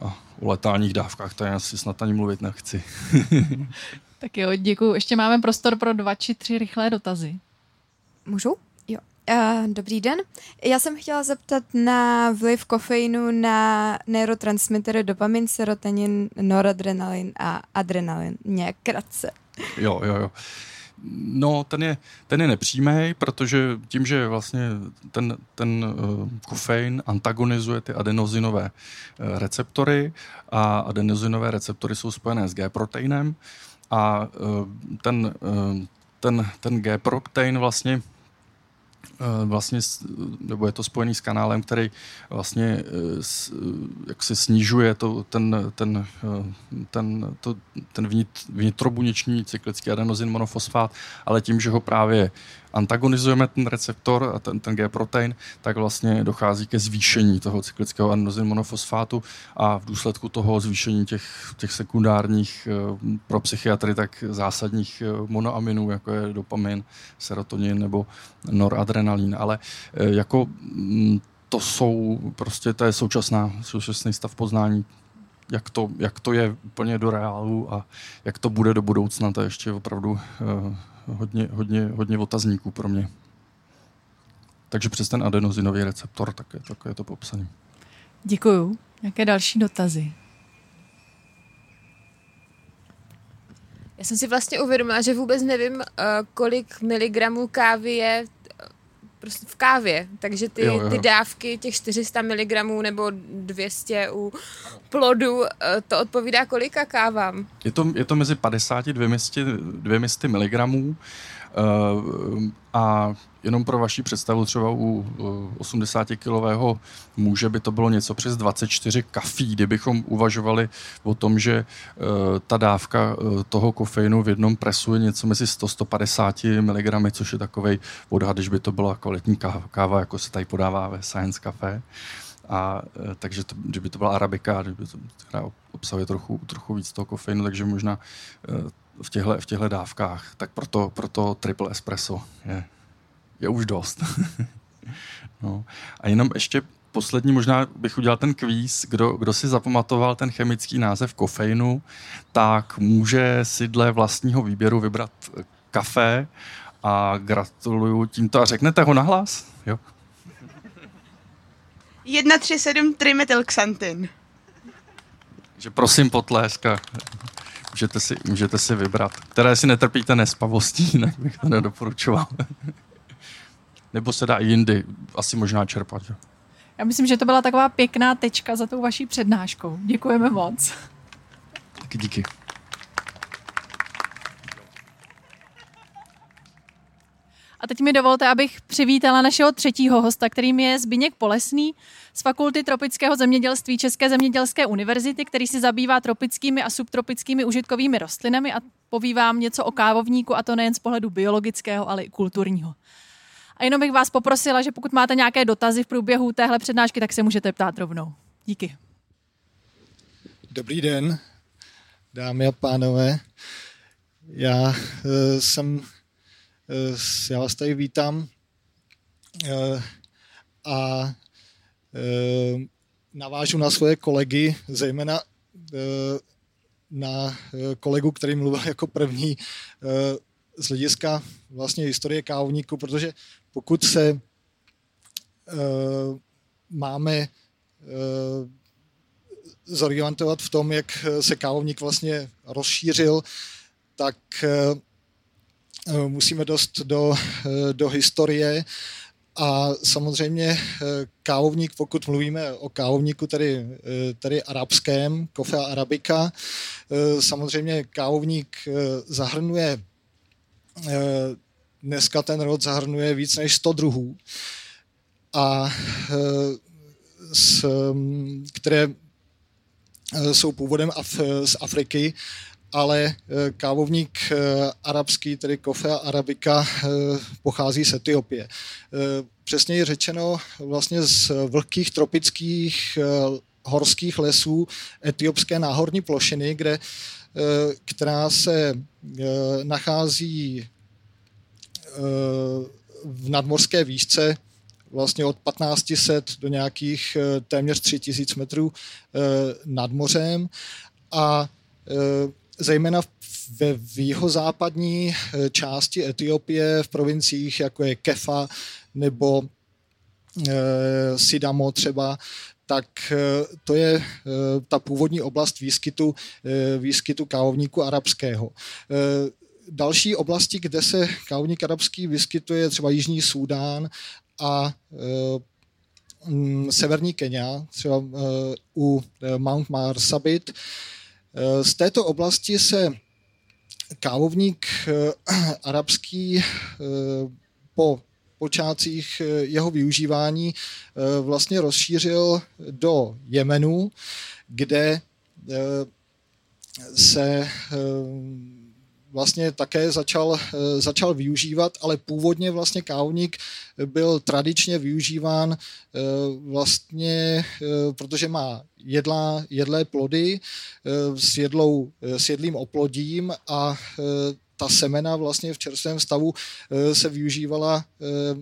A o letálních dávkách, to já si snad ani mluvit nechci. Tak jo, děkuju. Ještě máme prostor pro 2 či 3 rychlé dotazy. Můžu? Jo. Dobrý den. Já jsem chtěla zeptat na vliv kofeinu na neurotransmitery dopamin, serotonin, noradrenalin a adrenalin. Nějak krátce. Jo. No, ten je nepřímý, protože tím, že vlastně ten kofein antagonizuje ty adenozinové receptory a adenozinové receptory jsou spojené s G-proteinem a ten G-protein vlastně, nebo je to spojený s kanálem, který vlastně jak se snižuje ten vnitrobuněční cyklický adenozin monofosfát, ale tím, že ho právě antagonizujeme ten receptor a ten G-protein, tak vlastně dochází ke zvýšení toho cyklického adenozin monofosfátu a v důsledku toho zvýšení těch sekundárních pro psychiatry tak zásadních monoaminů, jako je dopamin, serotonin nebo noradrenalin. Ale jako to jsou prostě, to je současný stav poznání, jak to je úplně do reálu a jak to bude do budoucna, to je ještě opravdu hodně otazníků pro mě. Takže přes ten adenozinový receptor tak je to popsané. Děkuju. Jaké další dotazy? Já jsem si vlastně uvědomila, že vůbec nevím, kolik miligramů kávy je prostě v kávě, takže ty dávky těch 400 mg nebo 200 u plodu, to odpovídá kolika kávám? Je to mezi 50 a 200 mg a jenom pro vaši představu, třeba u 80-kilového muže by to bylo něco přes 24 kafí, kdybychom uvažovali o tom, že ta dávka toho kofeinu v jednom presu je něco mezi 100-150 mg, což je takovej odhad, když by to byla kvalitní káva, jako se tady podává ve Science Café. A takže kdyby to byla arabika, kdyby to obsahuje trochu víc toho kofeinu, takže možná v těchto dávkách, tak proto triple espresso je už dost. No. A jenom ještě poslední, možná bych udělal ten kvíz, kdo si zapamatoval ten chemický název kofeinu, tak může si dle vlastního výběru vybrat kafe a gratuluju tímto a řeknete ho nahlas? Jo. 137 trimetylxantin. Takže prosím potléska. Můžete si vybrat. Které si netrpíte nespavostí, jinak bych to nedoporučoval. Nebo se dá i jindy asi možná čerpat. Že? Já myslím, že to byla taková pěkná tečka za tou vaší přednáškou. Děkujeme moc. Taky díky. A teď mi dovolte, abych přivítala našeho třetího hosta, kterým je Zbyněk Polesný z Fakulty tropického zemědělství České zemědělské univerzity, který se zabývá tropickými a subtropickými užitkovými rostlinami a poví vám něco o kávovníku, a to nejen z pohledu biologického, ale i kulturního. A jenom bych vás poprosila, že pokud máte nějaké dotazy v průběhu téhle přednášky, tak se můžete ptát rovnou. Díky. Dobrý den, dámy a pánové. Já vás tady vítám a navážu na svoje kolegy, zejména na kolegu, který mluvil jako první z hlediska vlastně historie kávovníku, protože pokud se máme zorientovat v tom, jak se kávovník vlastně rozšířil, tak musíme dost do historie a samozřejmě kávovník, pokud mluvíme o kávovníku, tedy arabském, Coffea arabica, samozřejmě kávovník zahrnuje, dneska ten rod zahrnuje víc než 100 druhů, a které jsou původem z Afriky, ale kávovník arabský, tedy Coffea arabica, pochází z Etiopie. Přesněji řečeno vlastně z vlhkých tropických horských lesů etiopské náhorní plošiny, která se nachází v nadmořské výšce vlastně od 1500 do nějakých téměř 3000 metrů nad mořem, a zejména ve jihozápadní části Etiopie v provinciích, jako je Kefa nebo Sidamo třeba, tak to je ta původní oblast výskytu kávovníku arabského. Další oblasti, kde se kávovník arabský vyskytuje, třeba Jižní Súdán a severní Kenia, třeba u Mount Marsabit. Z této oblasti se kávovník arabský po počátcích jeho využívání vlastně rozšířil do Jemenu, kde se vlastně také začal využívat, ale původně vlastně kávovník byl tradičně využíván vlastně, protože má jedlé plody s jedlým oplodím, a ta semena vlastně v čerstvém stavu se využívala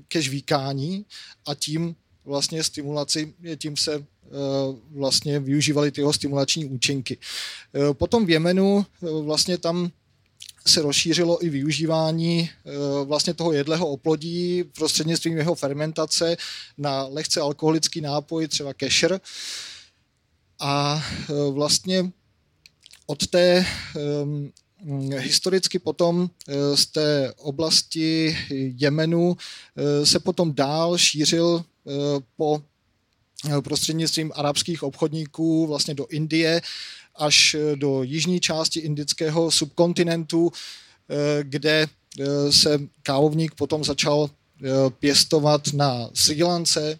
ke žvíkání a tím vlastně stimulaci, tím se vlastně využívaly tyho stimulační účinky. Potom v Jemenu vlastně tam se rozšířilo i využívání vlastně toho jedlého oplodí prostřednictvím jeho fermentace na lehce alkoholický nápoj, třeba kešr. A vlastně od té historicky potom z té oblasti Jemenu se potom dál šířil po prostřednictvím arabských obchodníků vlastně do Indie, až do jižní části indického subkontinentu, kde se kávovník potom začal pěstovat na Srí Lance.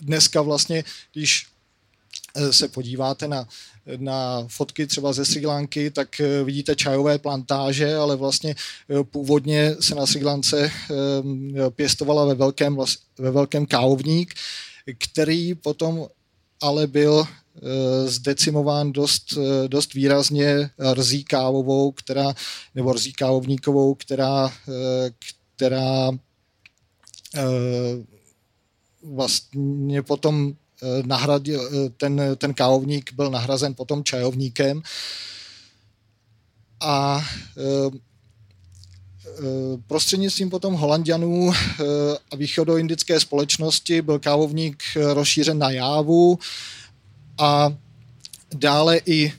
Dneska vlastně, když se podíváte na fotky třeba ze Srí Lanky, tak vidíte čajové plantáže, ale vlastně původně se na Srí Lance pěstovala ve velkém kávovník, který potom ale byl zdecimován dost výrazně rzí kávovníkovou, která vlastně potom ten kávovník byl nahrazen potom čajovníkem. A prostřednictvím potom Holanďanů a východoindické společnosti byl kávovník rozšířen na Jávu a dále i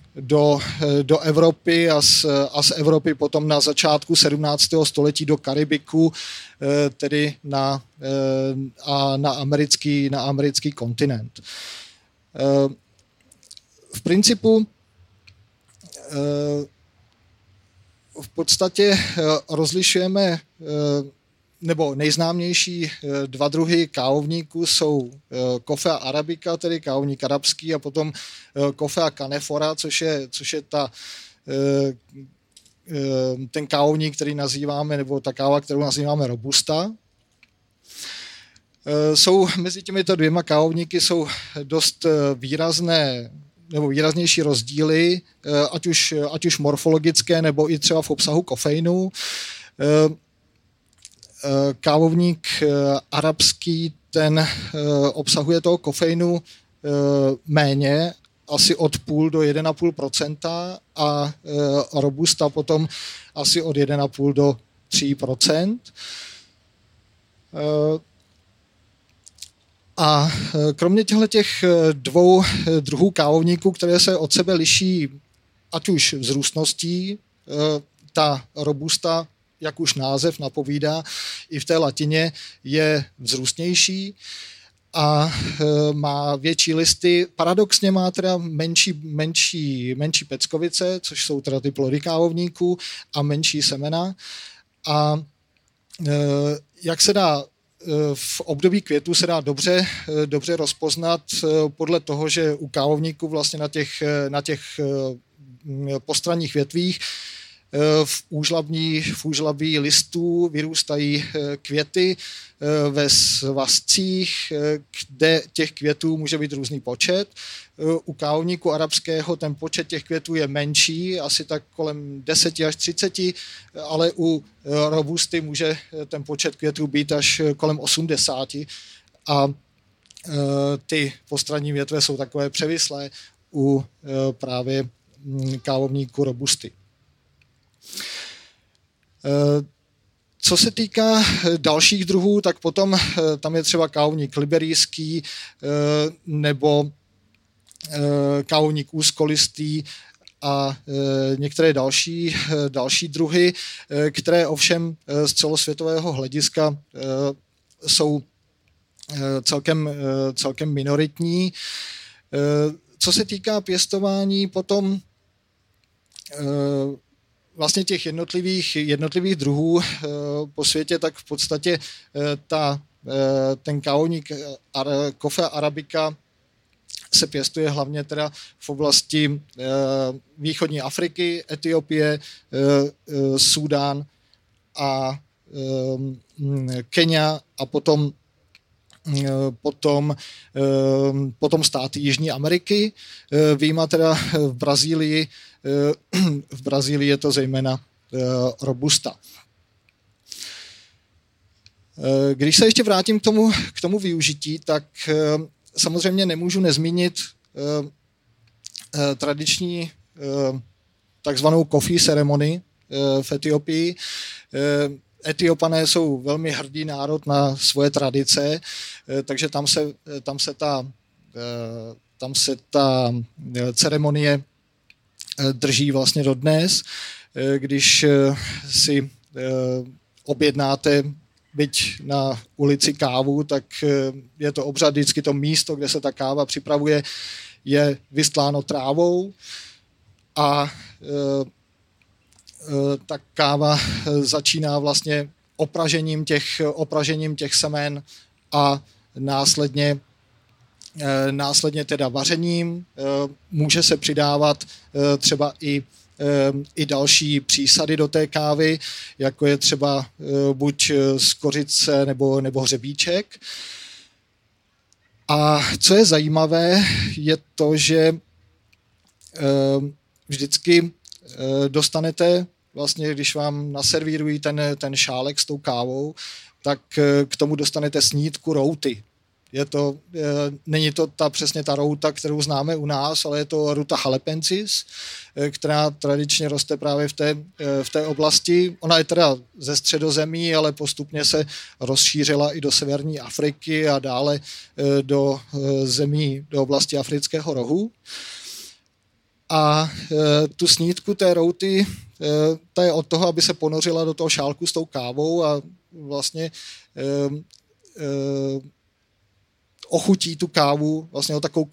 do Evropy a z Evropy potom na začátku 17. století do Karibiku, tedy na americký kontinent. V principu v podstatě rozlišujeme nebo nejznámější dva druhy kávovníků jsou Coffea arabica, tedy kávovník arabský, a potom Coffea canephora, což je ten kávovník, který nazýváme, nebo ta káva, kterou nazýváme robusta. Jsou mezi těmito dvěma kávovníky jsou dost výrazné nebo výraznější rozdíly, ať už morfologické, nebo i třeba v obsahu kofeinu. Kávovník arabský, ten obsahuje toho kofeinu méně, asi od 0,5 do 1,5 % a robusta potom asi od 1,5 do 3 %. A kromě těch dvou druhů kávovníků, které se od sebe liší ať už vzrůstností, ta robusta, jak už název napovídá, i v té latině je vzrůstnější a má větší listy. Paradoxně má teda menší peckovice, což jsou teda ty plody kávovníků, a menší semena. A jak se dá v období květu, se dá dobře rozpoznat podle toho, že u kávovníků vlastně na těch postranních větvích v úžlabí listů vyrůstají květy ve svazcích, kde těch květů může být různý počet. U kávovníku arabského ten počet těch květů je menší, asi tak kolem 10 až 30, ale u robusty může ten počet květů být až kolem 80 a ty postranní větve jsou takové převislé u právě kávovníku robusty. Co se týká dalších druhů, tak potom tam je třeba kávovník liberijský nebo kávovník úzkolistý a některé další druhy, které ovšem z celosvětového hlediska jsou celkem minoritní. Co se týká pěstování potom vlastně těch jednotlivých druhů po světě, tak v podstatě ten kávovník Coffea arabica se pěstuje hlavně teda v oblasti východní Afriky, Etiopie, Súdán a Kenia a potom státy Jižní Ameriky. Vyjma teda v Brazílii je to zejména robusta. Když se ještě vrátím k tomu využití, tak samozřejmě nemůžu nezmínit tradiční takzvanou coffee ceremony v Etiopii. Etiopané jsou velmi hrdý národ na svoje tradice, takže tam se ta ceremonie drží vlastně dodnes. Když si objednáte, byť na ulici, kávu, tak je to obřad, vždycky to místo, kde se ta káva připravuje, je vystláno trávou a ta káva začíná vlastně opražením těch semen a následně teda vařením. Může se přidávat třeba i další přísady do té kávy, jako je třeba buď z kořice nebo hřebíček. A co je zajímavé, je to, že vždycky dostanete vlastně, když vám naservírují ten šálek s tou kávou, tak k tomu dostanete snídku routy. Není to přesně ta routa, kterou známe u nás, ale je to ruta halepensis, která tradičně roste právě v té oblasti. Ona je teda ze Středozemí, ale postupně se rozšířila i do severní Afriky a dále do zemí, do oblasti Afrického rohu. A tu snídku té routy, ta je od toho, aby se ponořila do toho šálku s tou kávou a vlastně ochutí tu kávu vlastně o takovou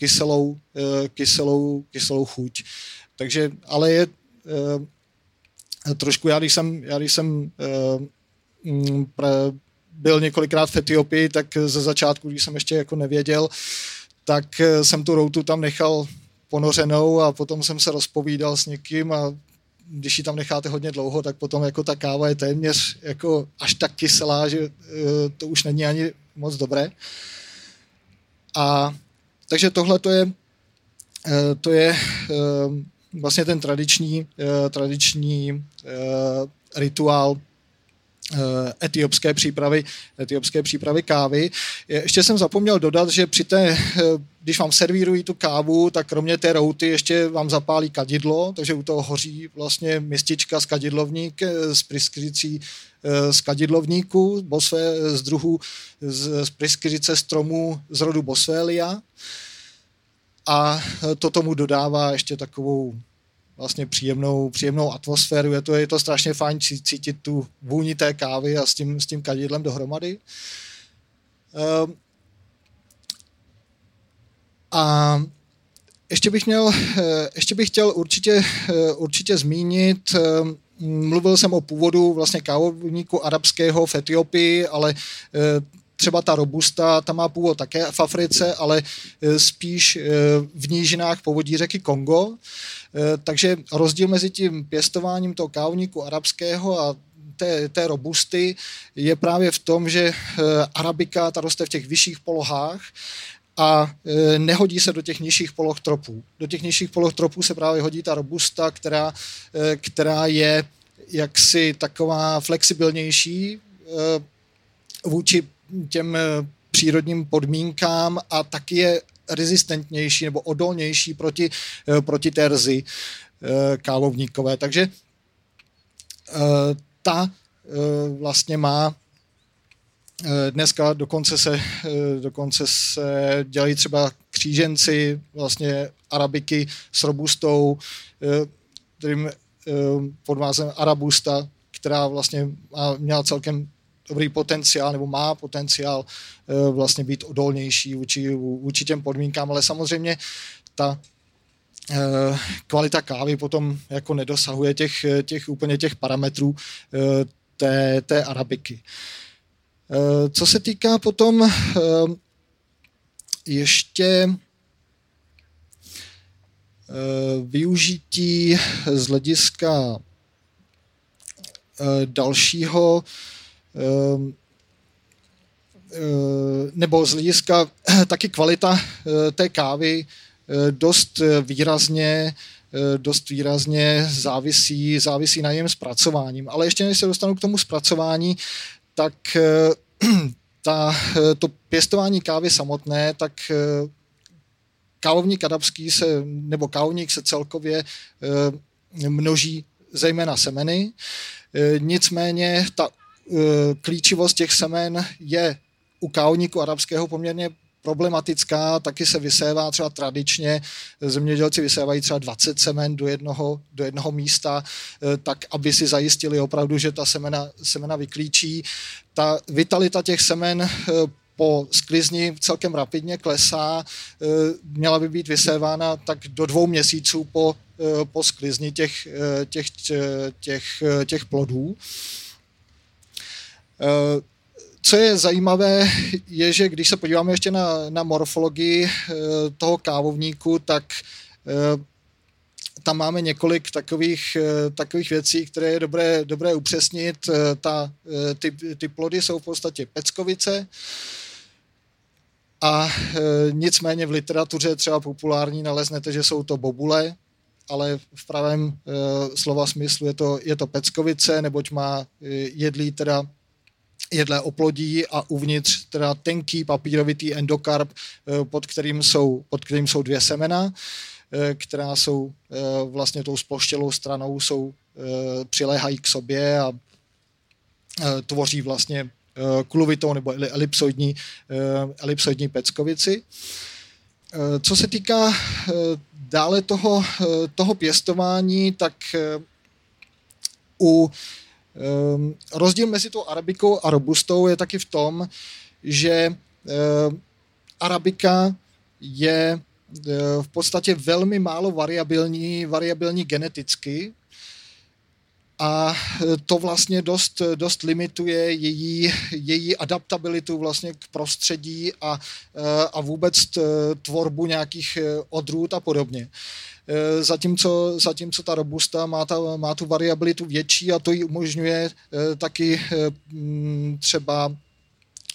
kyselou chuť. Takže, ale je trošku, já když jsem byl několikrát v Etiopii, tak ze začátku, když jsem ještě jako nevěděl, tak jsem tu routu tam nechal ponořenou a potom jsem se rozpovídal s někým a když ji tam necháte hodně dlouho, tak potom jako ta káva je téměř jako až tak kyselá, že to už není ani moc dobré. A takže tohle to je vlastně ten tradiční rituál etiopské přípravy kávy. Ještě jsem zapomněl dodat, že když vám servírují tu kávu, tak kromě té routy ještě vám zapálí kadidlo, takže u toho hoří vlastně mistička z pryskyřicí z kadidlovníku, z druhu z pryskyřice stromů z rodu Boswellia. A to tomu dodává ještě takovou vlastně příjemnou atmosféru. Je to strašně fajn cítit tu vůni té kávy a s tím kadidlem dohromady. A ještě bych chtěl určitě zmínit, mluvil jsem o původu vlastně kávovníku arabského v Etiopii, ale třeba ta robusta, ta má původ také v Africe, ale spíš v nížinách povodí řeky Kongo. Takže rozdíl mezi tím pěstováním toho kávovníku arabského a té robusty je právě v tom, že arabika ta roste v těch vyšších polohách a nehodí se do těch nižších poloh tropů. Do těch nižších poloh tropů se právě hodí ta robusta, která je jaksi taková flexibilnější vůči těm přírodním podmínkám a taky je rezistentnější nebo odolnější proti té rzi kávovníkové. Takže ta vlastně má dneska dokonce se dělají třeba kříženci vlastně arabiky s robustou, kterým pod názvem arabusta, která vlastně měla celkem dobrý potenciál, nebo má potenciál vlastně být odolnější vůči těm podmínkám, ale samozřejmě ta kvalita kávy potom jako nedosahuje těch úplně těch parametrů té arabiky. Co se týká potom ještě využití z hlediska dalšího nebo z hlediska taky kvalita té kávy dost výrazně závisí na jejím zpracováním. Ale ještě než se dostanu k tomu zpracování, tak to pěstování kávy samotné, tak kávovník arabský se celkově množí zejména semeny. Nicméně ta klíčivost těch semen je u kávovníku arabského poměrně problematická, taky se vysévá třeba tradičně, zemědělci vysévají třeba 20 semen do jednoho místa, tak aby si zajistili opravdu, že ta semena vyklíčí. Ta vitalita těch semen po sklizni celkem rapidně klesá, měla by být vysévána tak do 2 měsíců po sklizni těch plodů. Co je zajímavé, je, že když se podíváme ještě na morfologii toho kávovníku, tak tam máme několik takových věcí, které je dobré upřesnit. Ty plody jsou v podstatě peckovice a nicméně v literatuře třeba populární naleznete, že jsou to bobule, ale v pravém slova smyslu je to peckovice, neboť má jedlí teda jedlé oplodí a uvnitř teda tenký papírovitý endokarp, pod kterým jsou 2 semena, která jsou vlastně tou sploštělou stranou, přiléhají k sobě a tvoří vlastně kuluvitou nebo elipsoidní peckovici. Co se týká dále toho pěstování, tak rozdíl mezi tou arabikou a robustou je taky v tom, že arabika je v podstatě velmi málo variabilní geneticky A to vlastně dost limituje její adaptabilitu vlastně k prostředí a vůbec tvorbu nějakých odrůd a podobně. Zatímco ta robusta má tu variabilitu větší a to ji umožňuje taky třeba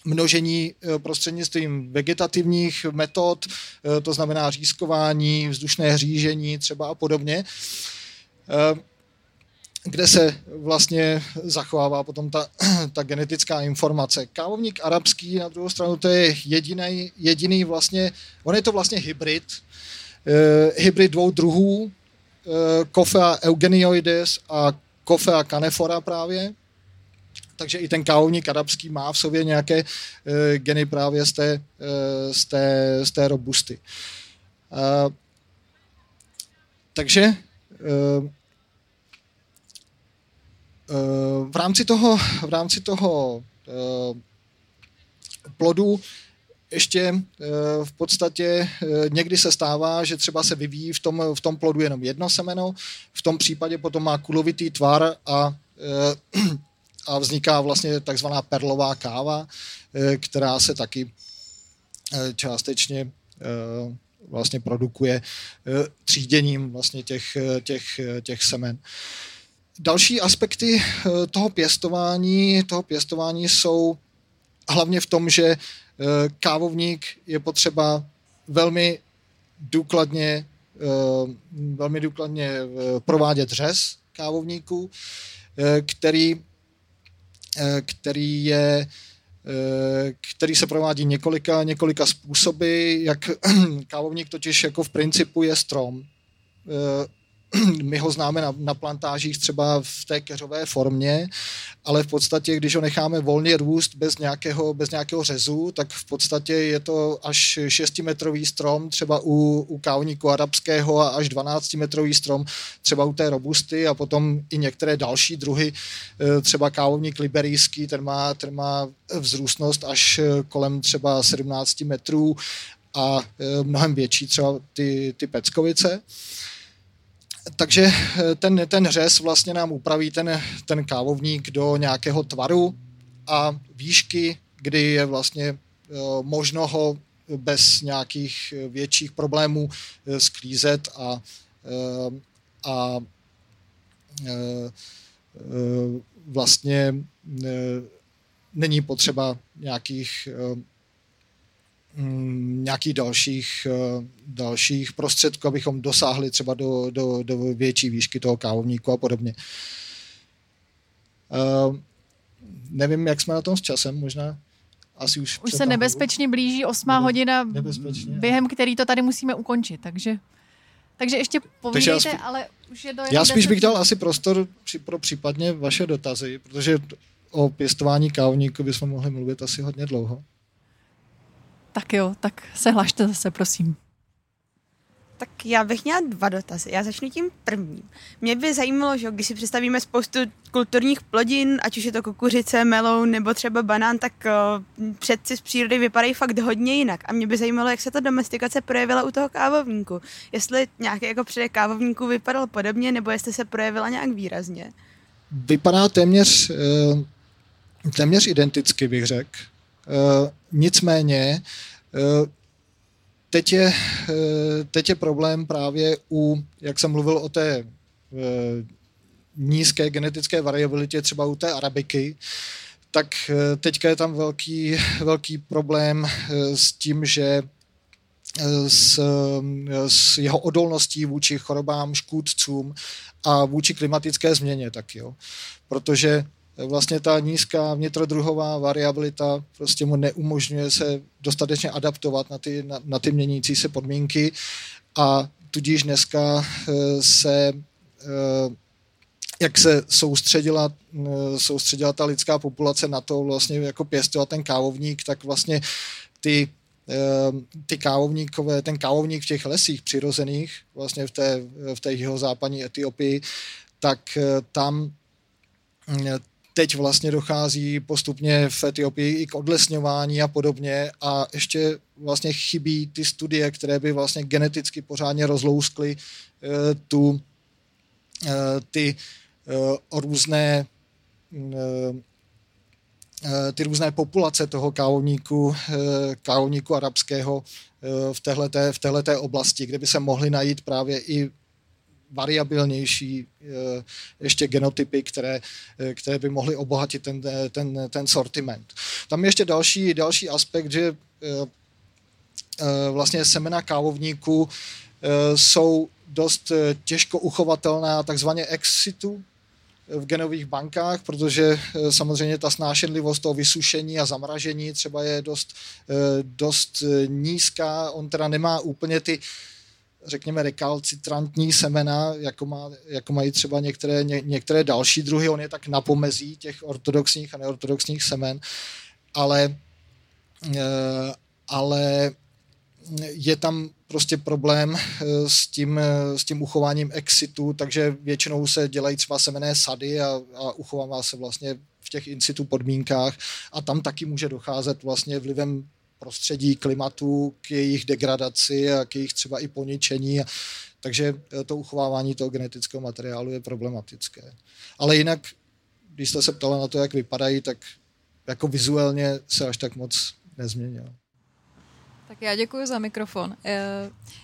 množení prostřednictvím vegetativních metod, to znamená řízkování, vzdušné hřížení třeba a podobně, kde se vlastně zachovává potom ta genetická informace. Kávovník arabský, na druhou stranu, to je jediný vlastně, on je to vlastně hybrid dvou druhů, Coffea eugenioides a Coffea canephora právě. Takže i ten kávovník arabský má v sobě nějaké geny právě z té robusty. Takže v rámci toho plodu ještě v podstatě někdy se stává, že třeba se vyvíjí v tom plodu jenom jedno semeno, v tom případě potom má kulovitý tvar a vzniká vlastně takzvaná perlová káva, která se taky částečně vlastně produkuje tříděním vlastně těch semen. Další aspekty toho pěstování jsou hlavně v tom, že kávovník je potřeba velmi důkladně provádět řez kávovníku, který se provádí několika způsoby, jak kávovník totiž jako v principu je strom. My ho známe na plantážích třeba v té keřové formě, ale v podstatě, když ho necháme volně růst bez nějakého řezu, tak v podstatě je to až 6-metrový strom třeba u kávovníku arabského a až 12-metrový strom třeba u té robusty a potom i některé další druhy, třeba kávovník liberijský, ten má vzrůstnost až kolem třeba 17 metrů a mnohem větší třeba ty peckovice. Takže ten řez vlastně nám upraví ten kávovník do nějakého tvaru a výšky, kdy je vlastně možno ho bez nějakých větších problémů sklízet a vlastně není potřeba nějakých dalších prostředků, abychom dosáhli třeba do větší výšky toho kávovníku a podobně. Nevím, jak jsme na tom s časem, možná asi už se nebezpečně blíží 8 hodina, během který to tady musíme ukončit, takže ještě povídejte, takže ale už je do 11. Já spíš bych dal asi prostor pro případně vaše dotazy, protože o pěstování kávovníku bychom mohli mluvit asi hodně dlouho. Tak jo, tak se hlašte zase, prosím. Tak já bych měla 2 dotazy. Já začnu tím prvním. Mě by zajímalo, že když si představíme spoustu kulturních plodin, ať už je to kukuřice, meloun nebo třeba banán, tak předci z přírody vypadají fakt hodně jinak. A mě by zajímalo, jak se ta domestikace projevila u toho kávovníku. Jestli nějaký jako předek kávovníku vypadal podobně, nebo jestli se projevila nějak výrazně. Vypadá téměř identicky, bych řekl. Nicméně teď je problém právě jak jsem mluvil o té nízké genetické variabilitě třeba u té arabiky, tak teďka je tam velký problém s tím, že s jeho odolností vůči chorobám, škůdcům a vůči klimatické změně taky, jo. Protože vlastně ta nízká vnitrodruhová variabilita prostě mu neumožňuje se dostatečně adaptovat na ty měnící se podmínky a tudíž dneska jak se soustředila ta lidská populace na to vlastně jako pěstovat ten kávovník, tak vlastně ten kávovník v těch lesích přirozených vlastně v té jihozápadní Etiopii, tak tam teď vlastně dochází postupně v Etiopii i k odlesňování a podobně a ještě vlastně chybí ty studie, které by vlastně geneticky pořádně rozlouskly ty různé ty různé populace toho kávovníku arabského v téhleté oblasti, kde by se mohly najít právě i variabilnější ještě genotypy, které by mohly obohatit ten sortiment. Tam je ještě další aspekt, že vlastně semena kávovníků jsou dost těžko uchovatelná takzvaně ex situ v genových bankách, protože samozřejmě ta snášenlivost toho vysušení a zamražení třeba je dost nízká. On teda nemá úplně ty, řekněme, rekalcitrantní semena, jako mají třeba některé další druhy. On je tak na pomezí těch ortodoxních a neortodoxních semen, ale je tam prostě problém s tím uchováním exitu, takže většinou se dělají třeba semenné sady a uchovává se vlastně v těch in situ podmínkách a tam taky může docházet vlastně vlivem prostředí, klimatu, k jejich degradaci a k jejich třeba i poničení. Takže to uchovávání toho genetického materiálu je problematické. Ale jinak, když jste se ptala na to, jak vypadají, tak jako vizuálně se až tak moc nezměnilo. Tak já děkuji za mikrofon.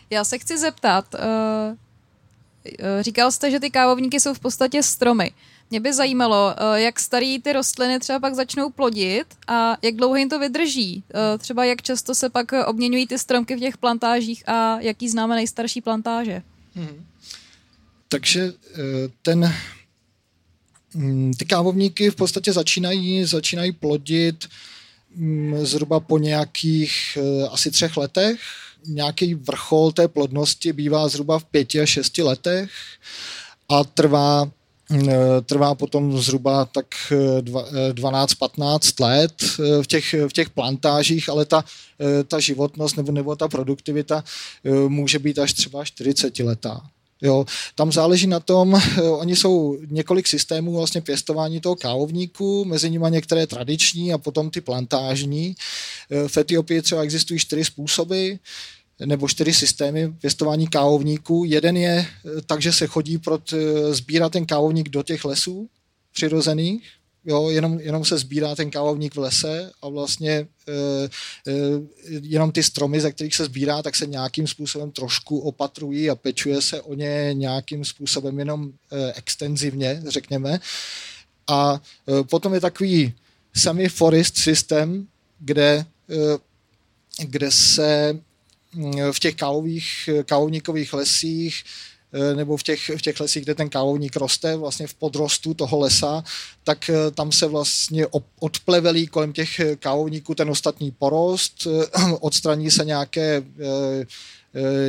Já se chci zeptat, říkal jste, že ty kávovníky jsou v podstatě stromy. Mě by zajímalo, jak starý ty rostliny třeba pak začnou plodit a jak dlouho jim to vydrží. Třeba jak často se pak obměňují ty stromky v těch plantážích a jaký známe nejstarší plantáže. Takže ty kávovníky v podstatě začínají plodit zhruba po nějakých asi 3 letech. Nějaký vrchol té plodnosti bývá zhruba v 5 až 6 letech a trvá potom zhruba tak 12-15 let v těch plantážích, ale ta životnost nebo ta produktivita může být až třeba 40 letá. Jo, tam záleží na tom, oni jsou několik systémů vlastně pěstování toho kávovníku, mezi nimi některé tradiční a potom ty plantážní. V Etiopii třeba existují 4 způsoby nebo 4 systémy pěstování kávovníků. Jeden je tak, že se chodí sbírat ten kávovník do těch lesů přirozených. Jo, jenom se sbírá ten kávovník v lese a vlastně jenom ty stromy, ze kterých se sbírá, tak se nějakým způsobem trošku opatrují a pečuje se o ně nějakým způsobem jenom extenzivně, řekněme. A potom je takový semi-forest systém, kde se v těch kávovníkových lesích nebo v těch lesích, kde ten kávovník roste, vlastně v podrostu toho lesa, tak tam se vlastně odplevelí kolem těch kávovníků ten ostatní porost, odstraní se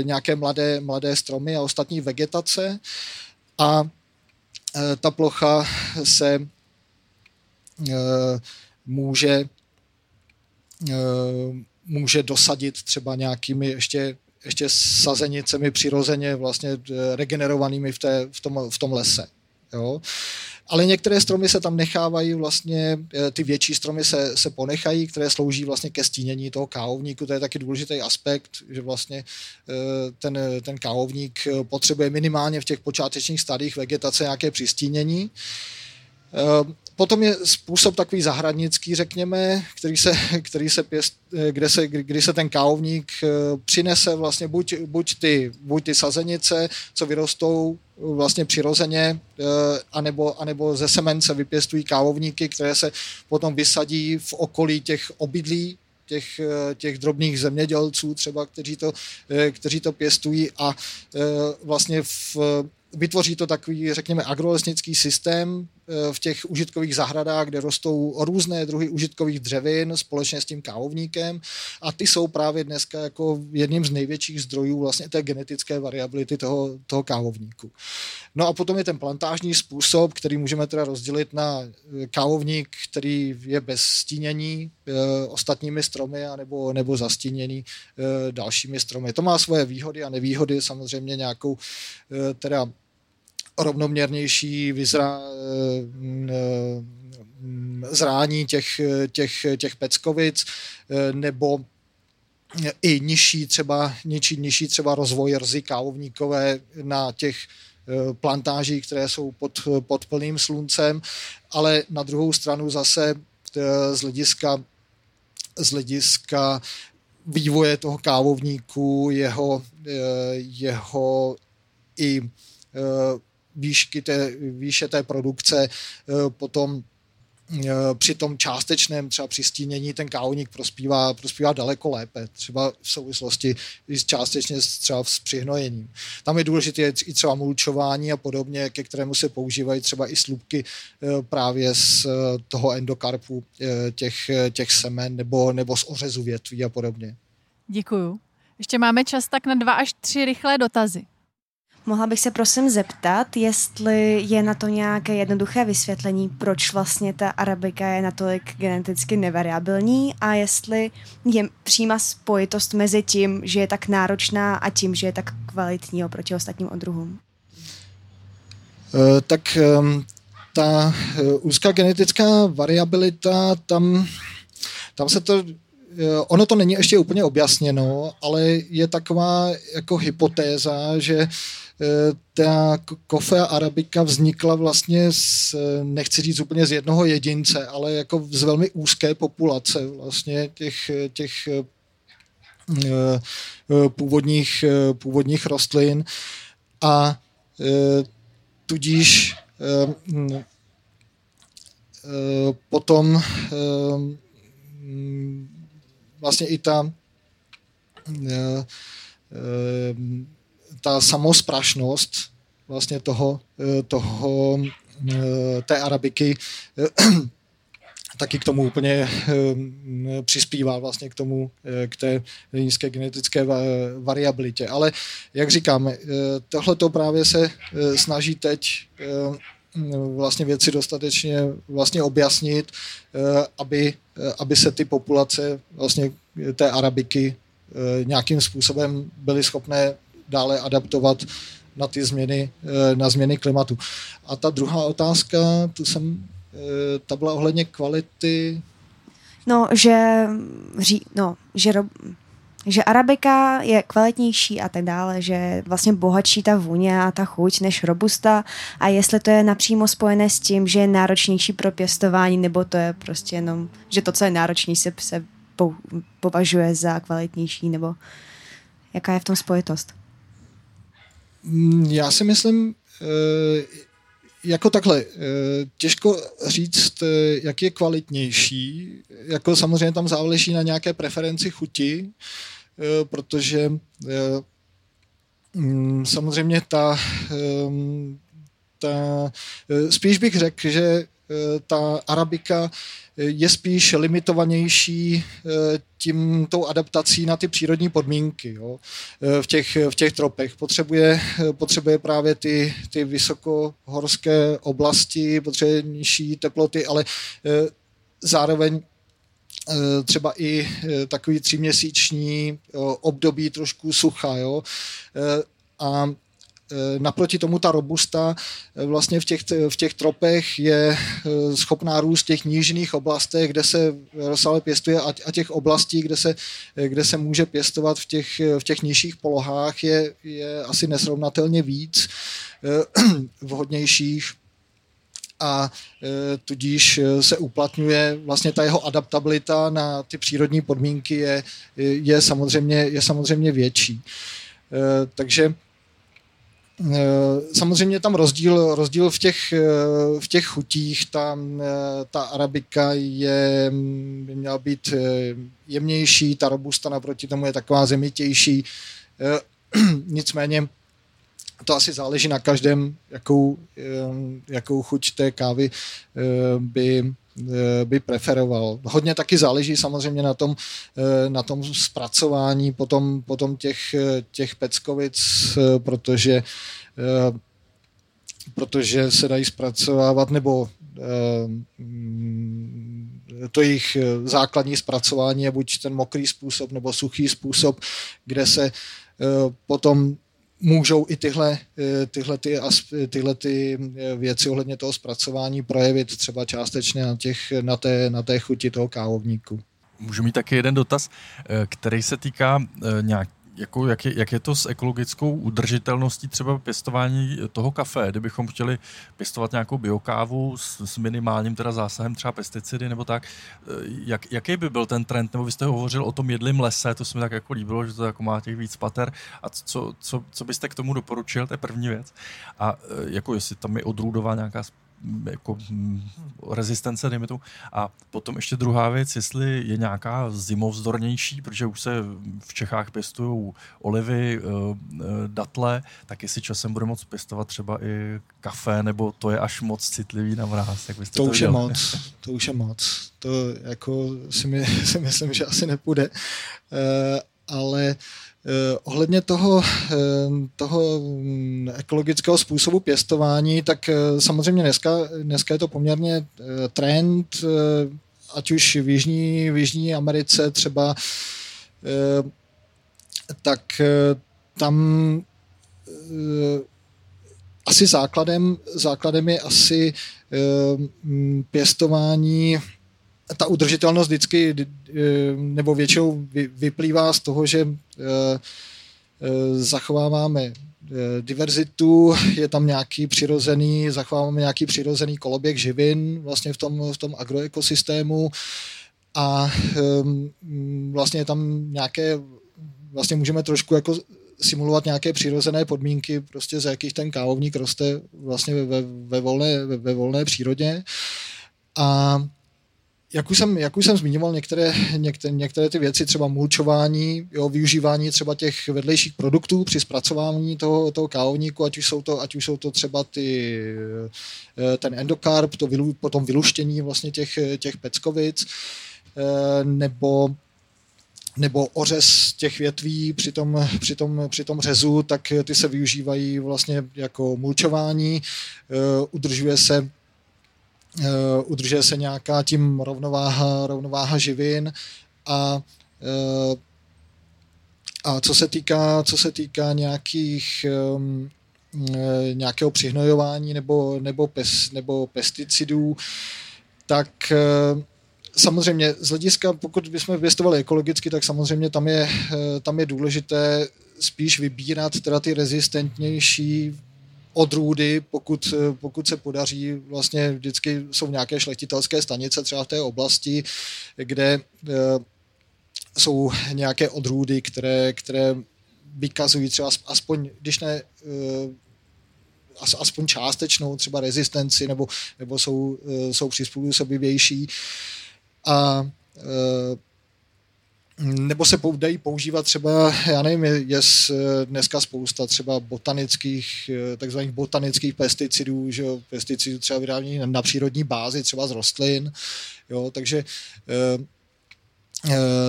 nějaké mladé stromy a ostatní vegetace a ta plocha se může dosadit třeba nějakými ještě sazenicemi přirozeně vlastně regenerovanými v tom lese. Jo. Ale některé stromy se tam nechávají vlastně, ty větší stromy se ponechají, které slouží vlastně ke stínění toho kávovníku. To je taky důležitý aspekt, že vlastně ten kávovník potřebuje minimálně v těch počátečních stadiích vegetace nějaké přistínění. Potom je způsob takový zahradnický, řekněme, kdy se ten kávovník přinese vlastně buď ty sazenice, co vyrostou vlastně přirozeně, anebo ze semen se vypěstují kávovníky, které se potom vysadí v okolí těch obydlí, těch drobných zemědělců třeba, kteří to pěstují a vlastně vytvoří to takový, řekněme, agrolesnický systém v těch užitkových zahradách, kde rostou různé druhy užitkových dřevin společně s tím kávovníkem a ty jsou právě dneska jako jedním z největších zdrojů vlastně té genetické variability toho kávovníku. No a potom je ten plantážní způsob, který můžeme teda rozdělit na kávovník, který je bez stínění ostatními stromy anebo zastíněný dalšími stromy. To má svoje výhody a nevýhody, samozřejmě nějakou teda rovnoměrnější zrání těch peckovic nebo i nižší třeba rozvoj rzy kávovníkové na těch plantáží, které jsou pod plným sluncem, ale na druhou stranu zase z hlediska vývoje toho kávovníku, jeho i výše té produkce, potom při tom částečném třeba přistínění ten kávovník prospívá daleko lépe, třeba v souvislosti částečně třeba s přihnojením. Tam je důležité i třeba mulčování a podobně, ke kterému se používají třeba i slupky právě z toho endokarpu těch semen nebo z ořezu větví a podobně. Děkuju. Ještě máme čas tak na 2 až 3 rychlé dotazy. Mohla bych se prosím zeptat, jestli je na to nějaké jednoduché vysvětlení, proč vlastně ta arabika je natolik geneticky nevariabilní a jestli je přímá spojitost mezi tím, že je tak náročná a tím, že je tak kvalitní oproti ostatním odruhům. Tak ta úzká genetická variabilita, tam se to... Ono to není ještě úplně objasněno, ale je taková jako hypotéza, že ta Coffea arabica vznikla vlastně, nechci říct úplně z jednoho jedince, ale jako z velmi úzké populace vlastně těch původních rostlin a tudíž potom vlastně i ta samosprašnost vlastně té arabiky taky k tomu úplně přispívá vlastně k té nízké genetické variabilitě. Ale jak říkám, tohleto právě se snaží teď vlastně věci dostatečně vlastně objasnit, aby se ty populace vlastně té arabiky nějakým způsobem byly schopné dále adaptovat na ty změny, na změny klimatu. A ta druhá otázka, ta byla ohledně kvality. Že arabika je kvalitnější a tak dále, že vlastně bohatší ta vůně a ta chuť než robusta a jestli to je napřímo spojené s tím, že je náročnější pro pěstování, nebo to je prostě jenom, že to, co je náročnější, se považuje za kvalitnější, nebo jaká je v tom spojitost? Já si myslím, jako takhle, těžko říct, jak je kvalitnější, jako samozřejmě tam záleží na nějaké preferenci chuti, protože samozřejmě ta spíš bych řekl, že ta arabika je spíš limitovanější tou adaptací na ty přírodní podmínky, jo, v těch tropech. Potřebuje právě ty vysokohorské oblasti, potřebuje nižší teploty, ale zároveň třeba i takový 3měsíční období trošku sucha. Jo, a naproti tomu ta robusta vlastně v těch tropech je schopná růst v těch nížinných oblastech, kde se rozsáhle pěstuje a těch oblastí, kde se může pěstovat v těch nižších polohách je asi nesrovnatelně víc vhodnějších a tudíž se uplatňuje vlastně ta jeho adaptabilita na ty přírodní podmínky je samozřejmě větší. Takže samozřejmě tam rozdíl v těch chutích, ta arabika by měla být jemnější, ta robusta naproti tomu je taková zemitější, nicméně to asi záleží na každém, jakou chuť té kávy by preferoval. Hodně taky záleží samozřejmě na tom zpracování potom těch peckovic, protože se dají zpracovávat, nebo to jejich základní zpracování je buď ten mokrý způsob nebo suchý způsob, kde se potom můžou i tyhle ty věci ohledně toho zpracování projevit třeba částečně na té chuti toho kávovníku. Můžu mít taky jeden dotaz, který se týká nějak jako jak je to s ekologickou udržitelností třeba pěstování toho kafe, kdybychom chtěli pěstovat nějakou biokávu s minimálním teda zásahem třeba pesticidy nebo tak, jaký by byl ten trend, nebo vy jste hovořil o tom jedlým lese, to se mi tak jako líbilo, že to jako má těch víc pater, a co byste k tomu doporučil, to je první věc, a jako jestli tam je odrůdová nějaká jako rezistence, dejme tomu. A potom ještě druhá věc, jestli je nějaká zimovzdornější, protože už se v Čechách pěstují olivy, datle, tak jestli časem bude moc pěstovat třeba i kafe, nebo to je až moc citlivý na mráz. To už je moc. To jako si myslím, že asi nepůjde. Ale ohledně toho ekologického způsobu pěstování, tak samozřejmě dneska je to poměrně trend, ať už v Jižní Americe třeba, tak tam asi základem je asi pěstování. Ta udržitelnost vždycky nebo většinou vyplývá z toho, že zachováváme diverzitu, je tam zachováváme nějaký přirozený koloběh živin vlastně v tom agroekosystému, a vlastně je tam nějaké, vlastně můžeme trošku jako simulovat nějaké přirozené podmínky, prostě za jakých ten kávovník roste vlastně ve volné přírodě. A Jak už jsem zmiňoval některé ty věci, třeba mulčování, využívání třeba těch vedlejších produktů při zpracování toho kávovníku, ať už jsou to třeba ten endokarp, potom vyluštění vlastně těch peckovic, nebo ořez těch větví při tom řezu, tak ty se využívají vlastně jako mulčování, udržuje se nějaká tím rovnováha živin, a co se týká nějakého přihnojování nebo pesticidů, tak samozřejmě z hlediska, pokud bychom pěstovali ekologicky, tak samozřejmě tam je důležité spíš vybírat teda ty rezistentnější odrůdy, pokud se podaří, vlastně vždycky jsou nějaké šlechtitelské stanice třeba v té oblasti, kde jsou nějaké odrůdy, které vykazují třeba aspoň, když ne, aspoň částečnou třeba rezistenci, nebo jsou přizpůsobivější, a nebo se dají používat třeba, já nevím, je dneska spousta třeba takzvaných botanických pesticidů, že jo, pesticidů třeba vyráběných na přírodní bázi, třeba z rostlin, jo,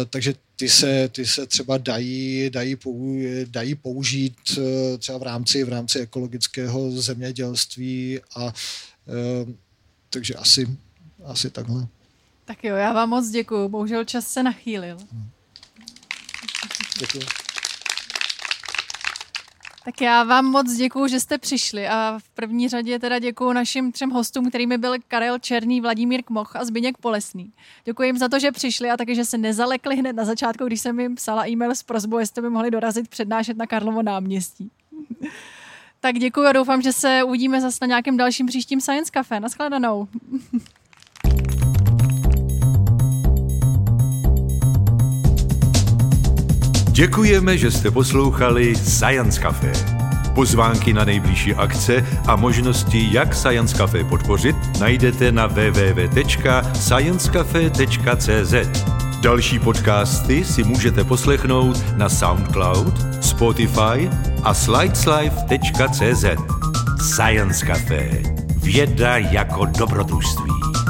takže ty se třeba dají použít třeba v rámci ekologického zemědělství, a takže asi takhle. Tak jo, já vám moc děkuju. Bohužel čas se nachýlil. Děkuju. Tak já vám moc děkuju, že jste přišli, a v první řadě teda děkuju našim třem hostům, kterými byl Karel Černý, Vladimír Kmoch a Zbyněk Polesný. Děkuji jim za to, že přišli, a taky, že se nezalekli hned na začátku, když jsem jim psala e-mail s prosbou, jestli by mohli dorazit přednášet na Karlovo náměstí. Tak děkuju a doufám, že se uvidíme zase na nějakém dalším příštím Science Café. Naschledanou. Děkujeme, že jste poslouchali Science Café. Pozvánky na nejbližší akce a možnosti, jak Science Café podpořit, najdete na www.sciencecafe.cz. Další podcasty si můžete poslechnout na SoundCloud, Spotify a slideslive.cz. Science Café. Věda jako dobrodružství.